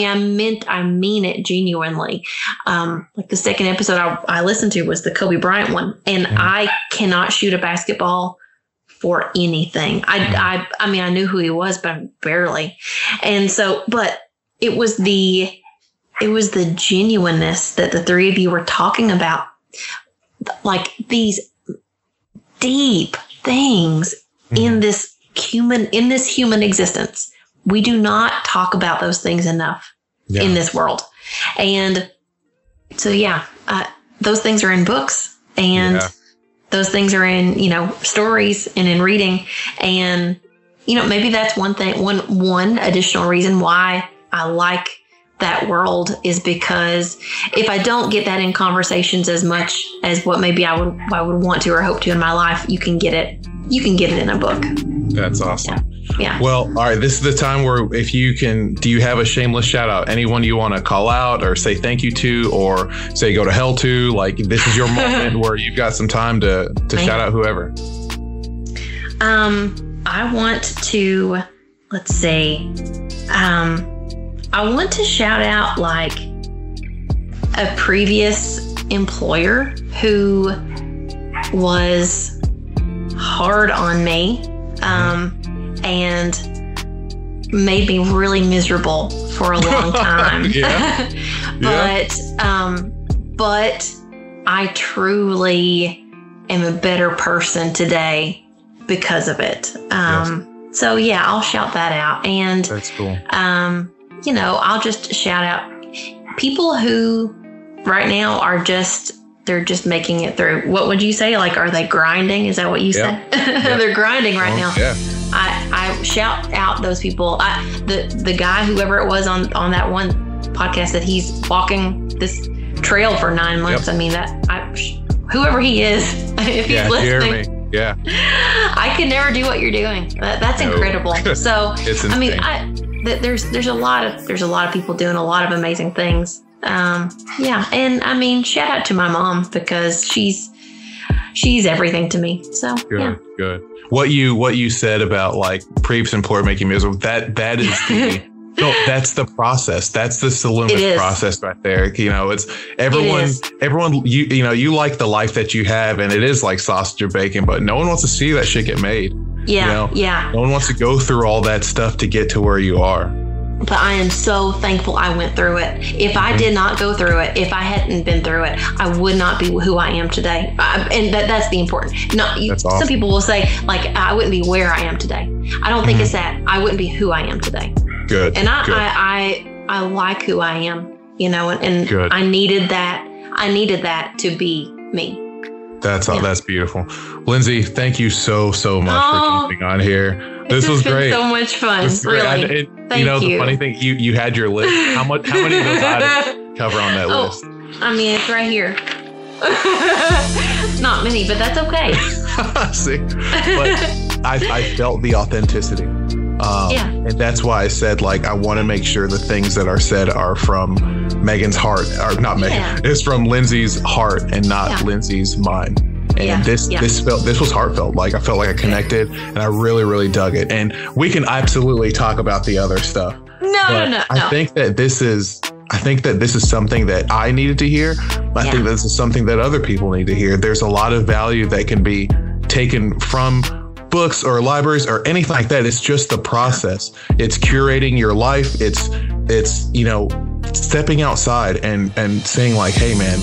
mean it genuinely. Like the second episode I listened to was the Kobe Bryant one, and I cannot shoot a basketball for anything. I mean, I knew who he was, but barely. And so, but it was the genuineness that the three of you were talking about, like these deep things in this human existence. We do not talk about those things enough in this world. And so, those things are in books and those things are in, you know, stories and in reading. And, you know, maybe that's one thing, one additional reason why I like that world is because if I don't get that in conversations as much as what maybe I would want to or hope to in my life, you can get it in a book. That's awesome. Yeah. Well, all right. This is the time where do you have a shameless shout out? Anyone you want to call out or say thank you to, or say go to hell to, like this is your moment where you've got some time to shout out whoever. I want to, let's see. I want to shout out like a previous employer who was hard on me. And made me really miserable for a long time. But I truly am a better person today because of it. So yeah, I'll shout that out. And that's cool. You know, I'll just shout out people who right now are they're just making it through. What would you say? Like, are they grinding? Is that what you said? They're grinding right now. Yeah. I shout out those people. The guy, whoever it was on that one podcast, that he's walking this trail for 9 months. I mean, whoever he is, if he's listening, hear me. I could never do what you're doing. That's incredible. So, I mean, there's a lot of people doing a lot of amazing things. And I mean, shout out to my mom because she's everything to me. So good. What you said about like previous employer making miserable, that is the that's the process. That's the Salumas process right there. You know, it's everyone, you know, you like the life that you have and it is like sausage or bacon, but no one wants to see that shit get made. Yeah. You know? Yeah. No one wants to go through all that stuff to get to where you are. But I am so thankful I went through it. If I did not go through it, if I hadn't been through it, I would not be who I am today. And that's the important. Awesome. Some people will say, like, I wouldn't be where I am today. I don't think it's that. I wouldn't be who I am today. Good. And I like who I am, you know, and I needed that to be me. That's beautiful. Lindsay, thank you so much for jumping on here. This was great. So much fun. Really. Thank you. The funny thing, you had your list. How many of those items cover on that list? I mean, it's right here. Not many, but that's okay. See, but I felt the authenticity. And that's why I said, like, I want to make sure the things that are said are from Megan's heart, or not Megan. Yeah. It's from Lindsay's heart and not Lindsay's mind. And this was heartfelt. Like, I felt like I connected, and I really, really dug it. And we can absolutely talk about the other stuff. I think that this is something that I needed to hear. I think this is something that other people need to hear. There's a lot of value that can be taken from books or libraries or anything like that. It's just the process. It's curating your life. It's stepping outside and saying, like, hey, man,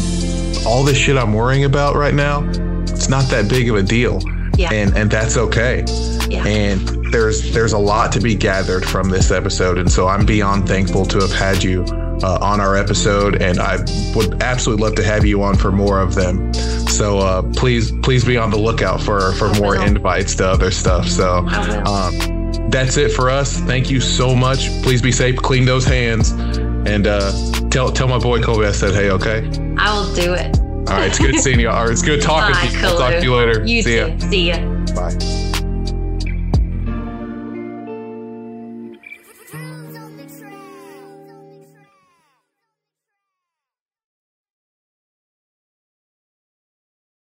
all this shit I'm worrying about right now, it's not that big of a deal. Yeah. And that's okay. Yeah. And there's a lot to be gathered from this episode. And so I'm beyond thankful to have had you on our episode, and I would absolutely love to have you on for more of them. So please be on the lookout for more invites to other stuff. So that's it for us. Thank you so much. Please be safe. Clean those hands, and tell my boy Kobe I said hey. Okay. I will do it. All right. It's good seeing you. All right. It's good talking to you. I'll talk to you later. See ya. Bye.